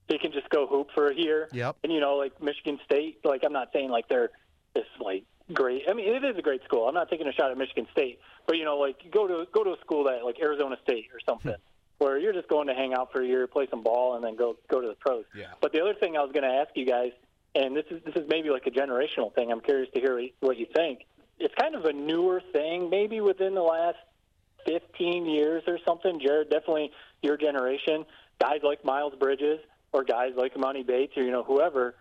He can just go hoop for a year. Yep. And, you know, like Michigan State, like, I'm not saying, like, they're this, like, great. I mean, it is a great school. I'm not taking a shot at Michigan State. But, you know, like, go to go to a school that, like, Arizona State or something, where you're just going to hang out for a year, play some ball, and then go, go to the pros. Yeah. But the other thing I was going to ask you guys, and this is this is maybe like a generational thing. I'm curious to hear what you think. It's kind of a newer thing, maybe within the last fifteen years or something. Jared, definitely your generation, guys like Miles Bridges or guys like Monty Bates or, you know, whoever,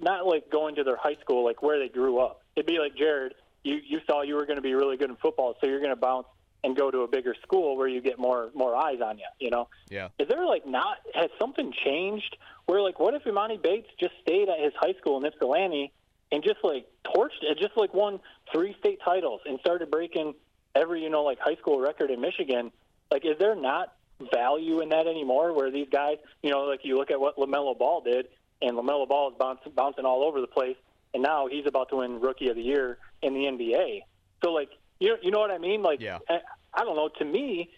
not like going to their high school, like where they grew up. It'd be like, Jared, you, you saw you were going to be really good in football, so you're going to bounce and go to a bigger school where you get more more eyes on you, you know? Yeah. Is there, like, not – has something changed where, like, what if Imani Bates just stayed at his high school in Ypsilanti and just, like, torched it, just, like, won three state titles and started breaking every, you know, like, high school record in Michigan? Like, is there not value in that anymore where these guys, you know, like, you look at what LaMelo Ball did, and LaMelo Ball is bouncing, bouncing all over the place, and now he's about to win Rookie of the Year in the N B A. So, like, You you know what I mean? Like, yeah. I, I don't know. To me,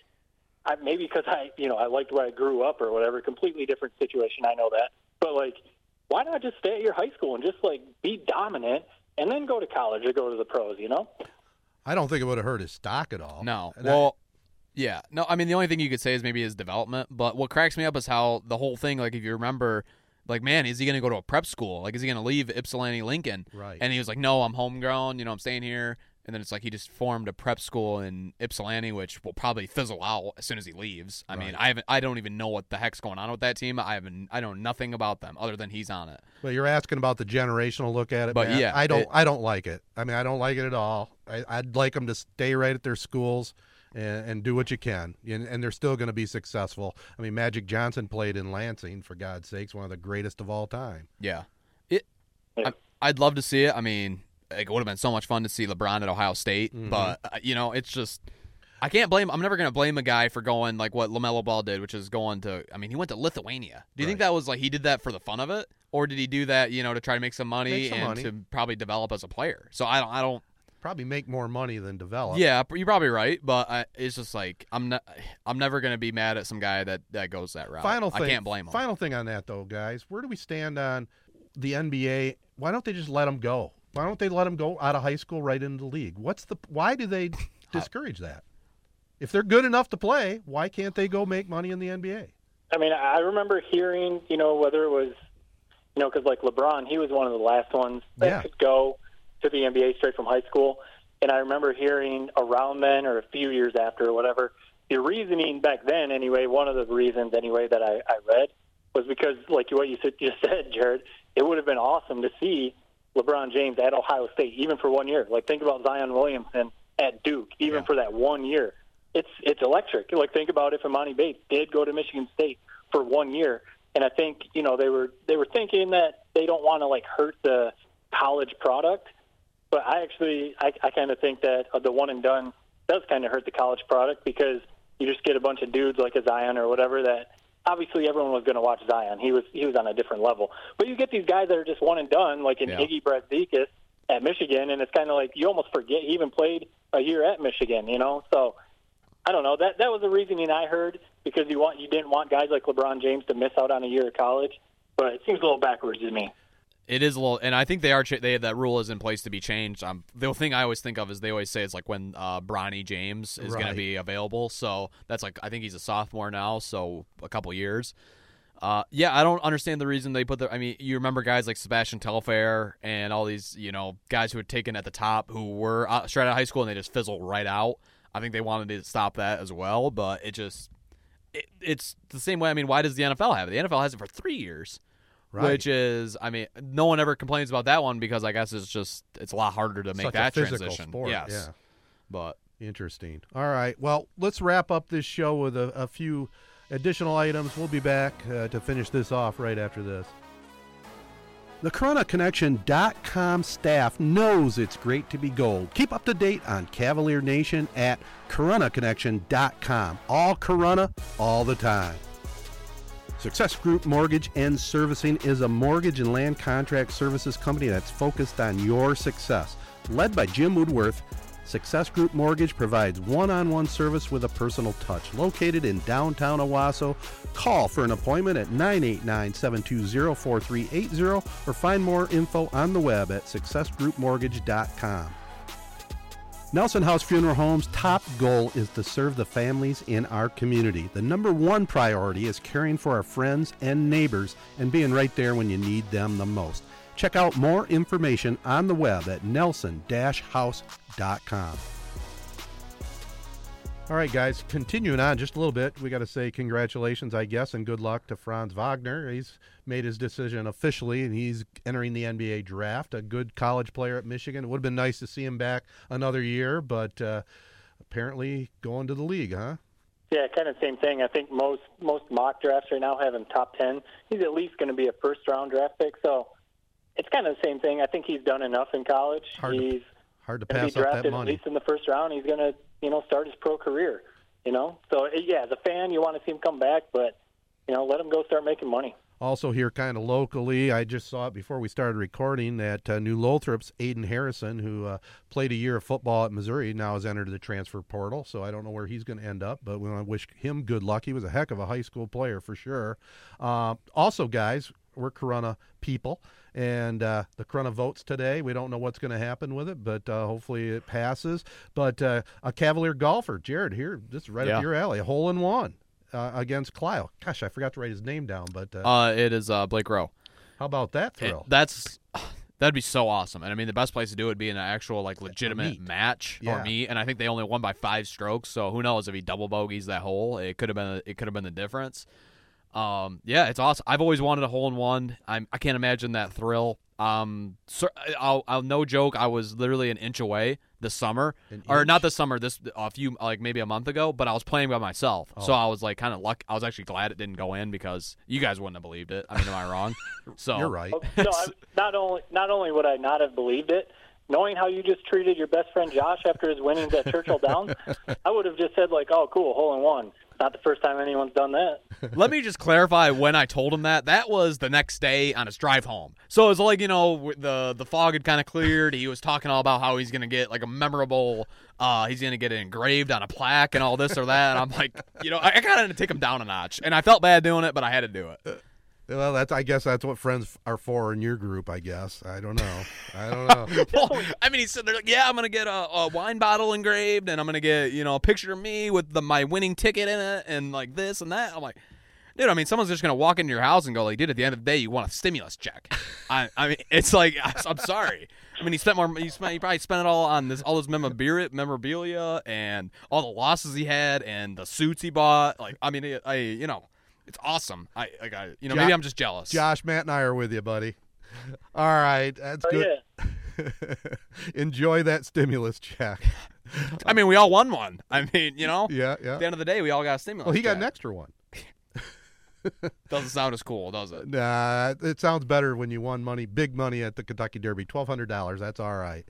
I, maybe because I, you know, I liked where I grew up or whatever, completely different situation, I know that. But, like, why not just stay at your high school and just, like, be dominant and then go to college or go to the pros, you know? I don't think it would have hurt his stock at all. No. And well, I, yeah. No, I mean, the only thing you could say is maybe his development. But what cracks me up is how the whole thing, like, if you remember – like, man, is he going to go to a prep school? Like, is he going to leave Ypsilanti Lincoln? Right. And he was like, no, I'm homegrown. You know, I'm staying here. And then it's like he just formed a prep school in Ypsilanti, which will probably fizzle out as soon as he leaves. I right. mean, I haven't, I don't even know what the heck's going on with that team. I haven't, I know nothing about them other than he's on it. Well, you're asking about the generational look at it, but man. yeah, I don't, it, I don't like it. I mean, I don't like it at all. I, I'd like them to stay right at their schools. And, and do what you can, and, and they're still going to be successful. I mean, Magic Johnson played in Lansing, for God's sakes, one of the greatest of all time. Yeah. It. I, I'd love to see it. I mean, it would have been so much fun to see LeBron at Ohio State, mm-hmm. but, uh, you know, it's just – I can't blame – I'm never going to blame a guy for going like what LaMelo Ball did, which is going to – I mean, he went to Lithuania. Do you right. think that was like he did that for the fun of it, or did he do that, you know, to try to make some money make some and money. to probably develop as a player? So I don't, I don't – probably make more money than develop. Yeah, you're probably right, but I, it's just like I'm not. I'm never going to be mad at some guy that, that goes that route. Final thing, I can't blame him. Final thing on that though, guys, where do we stand on the N B A? Why don't they just let them go? Why don't they let them go out of high school right into the league? What's the? Why do they discourage that? If they're good enough to play, why can't they go make money in the N B A? I mean, I remember hearing, you know, whether it was, you know, because like LeBron, he was one of the last ones that yeah. could go to the N B A straight from high school. And I remember hearing around then or a few years after or whatever, the reasoning back then anyway, one of the reasons anyway that I, I read was because, like what you just said, Jared, it would have been awesome to see LeBron James at Ohio State, even for one year. Like, think about Zion Williamson at Duke, even yeah. for that one year. It's it's electric. Like, think about if Imani Bates did go to Michigan State for one year. And I think, you know, they were they were thinking that they don't want to, like, hurt the college product. But I actually, I, I kind of think that the one and done does kind of hurt the college product because you just get a bunch of dudes like a Zion or whatever that obviously everyone was going to watch Zion. He was he was on a different level. But you get these guys that are just one and done, like an yeah. Iggy Brazdicas at Michigan, and it's kind of like you almost forget he even played a year at Michigan, you know? So I don't know. That that was the reasoning I heard because you want you didn't want guys like LeBron James to miss out on a year of college. But it seems a little backwards to me. It is a little, and I think they are. They have that rule is in place to be changed. Um, the thing I always think of is they always say it's like when uh, Bronny James is right. going to be available. So that's like I think he's a sophomore now, so a couple years. Uh, yeah, I don't understand the reason they put the. I mean, you remember guys like Sebastian Telfair and all these, you know, guys who were taken at the top who were straight out of high school and they just fizzle right out. I think they wanted to stop that as well, but it just it, it's the same way. I mean, why does the N F L have it? The N F L has it for three years. Right. Which is, I mean, no one ever complains about that one because I guess it's just it's a lot harder to make Such that a physical transition. Sport. Yes, yeah. But interesting. All right, well, let's wrap up this show with a, a few additional items. We'll be back uh, to finish this off right after this. The Corunna Connection dot com staff knows it's great to be gold. Keep up to date on Cavalier Nation at Corunna Connection dot com. All Corunna, all the time. Success Group Mortgage and Servicing is a mortgage and land contract services company that's focused on your success. Led by Jim Woodworth, Success Group Mortgage provides one-on-one service with a personal touch. Located in downtown Owosso, call for an appointment at nine eight nine, seven two zero, four three eight zero or find more info on the web at success group mortgage dot com. Nelson House Funeral Homes' top goal is to serve the families in our community. The number one priority is caring for our friends and neighbors and being right there when you need them the most. Check out more information on the web at nelson dash house dot com. All right, guys, continuing on just a little bit, we got to say congratulations, I guess, and good luck to Franz Wagner. He's made his decision officially, and he's entering the N B A draft. A good college player at Michigan. It would have been nice to see him back another year, but uh, apparently going to the league, huh? Yeah, kind of the same thing. I think most, most mock drafts right now have him top ten. He's at least going to be a first-round draft pick, so it's kind of the same thing. I think he's done enough in college. Hard he's to, hard to pass be drafted up that money. At least in the first round, he's going to – you know, start his pro career, you know. So, yeah, as a fan, you want to see him come back, but, you know, let him go start making money. Also here kind of locally, I just saw it before we started recording, that uh, New Lothrop's Aiden Harrison, who uh, played a year of football at Missouri, now has entered the transfer portal, so I don't know where he's going to end up, but we want to wish him good luck. He was a heck of a high school player for sure. Uh, also, guys, we're Corunna people, and uh, the Corunna votes today. We don't know what's going to happen with it, but uh, hopefully it passes. But uh, a Cavalier golfer, Jared, here, this is right yeah. up your alley, a hole-in-one uh, against Clio. Gosh, I forgot to write his name down. but uh, uh, It is uh, Blake Rowe. How about that thrill? It, that's that'd be so awesome. And, I mean, the best place to do it would be an actual, like, legitimate match yeah. or meet. And I think they only won by five strokes, so who knows if he double bogeys that hole. It could have been, it could have been the difference. Um, yeah, it's awesome. I've always wanted a hole-in-one. I'm, I can't imagine that thrill. Um, so, I'll, I'll no joke, I was literally an inch away this summer. An or inch? Not this summer, this a few, like maybe a month ago, but I was playing by myself. Oh. So I was like kind of luck. I was actually glad it didn't go in because you guys wouldn't have believed it. I mean, am I wrong? So You're right. So I, not only not only would I not have believed it, knowing how you just treated your best friend Josh after his winnings at Churchill Downs, I would have just said like, oh, cool, hole-in-one. Not the first time anyone's done that. Let me just clarify when I told him that. That was the next day on his drive home. So it was like, you know, the the fog had kind of cleared. He was talking all about how he's going to get, like, a memorable uh, – he's going to get it engraved on a plaque and all this or that. And I'm like, you know, I, I kind of had to take him down a notch. And I felt bad doing it, but I had to do it. Well, that's, I guess that's what friends are for in your group, I guess. I don't know. I don't know. Well, I mean, he's sitting there like, yeah, I'm going to get a, a wine bottle engraved, and I'm going to get, you know, a picture of me with the, my winning ticket in it and, like, this and that. I'm like, dude, I mean, someone's just going to walk into your house and go, like, dude, at the end of the day, you want a stimulus check. I, I mean, it's like, I'm sorry. I mean, he spent more. He, spent, he probably spent it all on this, all this memorabilia, memorabilia and all the losses he had and the suits he bought. Like, I mean, I, I you know. It's awesome. I, I got it. You know, Josh, maybe I'm just jealous. Josh, Matt, and I are with you, buddy. All right, that's oh, good. Yeah. Enjoy that stimulus check. I mean, we all won one. I mean, you know, yeah, yeah. At the end of the day, we all got a stimulus. Well, he check. got an extra one. Doesn't sound as cool, does it? Nah, it sounds better when you won money, big money at the Kentucky Derby, twelve hundred dollars. That's all right.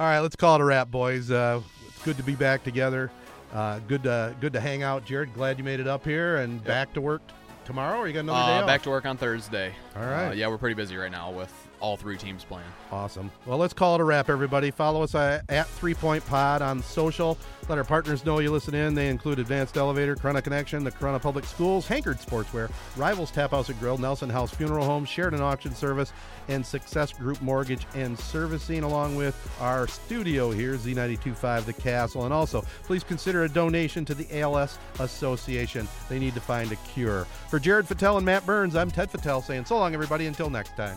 All right, let's call it a wrap, boys. Uh, it's good to be back together. Uh, good, uh, good to hang out, Jared. Glad you made it up here and yep. back to work tomorrow. Or you got another uh, day off? Back to work on Thursday. All right. Uh, yeah, we're pretty busy right now with all three teams playing. Awesome. Well, let's call it a wrap, everybody. Follow us uh, at Three Point Pod on social. Let our partners know you listen in. They include Advanced Elevator, Corunna Connection, the Corunna Public Schools, Hankerd Sportswear, Rivals Tap House and Grill, Nelson House Funeral Homes, Sheridan Auction Service, and Success Group Mortgage and Servicing, along with our studio here, Z nine two five The Castle. And also, please consider a donation to the A L S Association. They need to find a cure. For Jared Patel and Matt Burns, I'm Ted Patel saying so long, everybody. Until next time.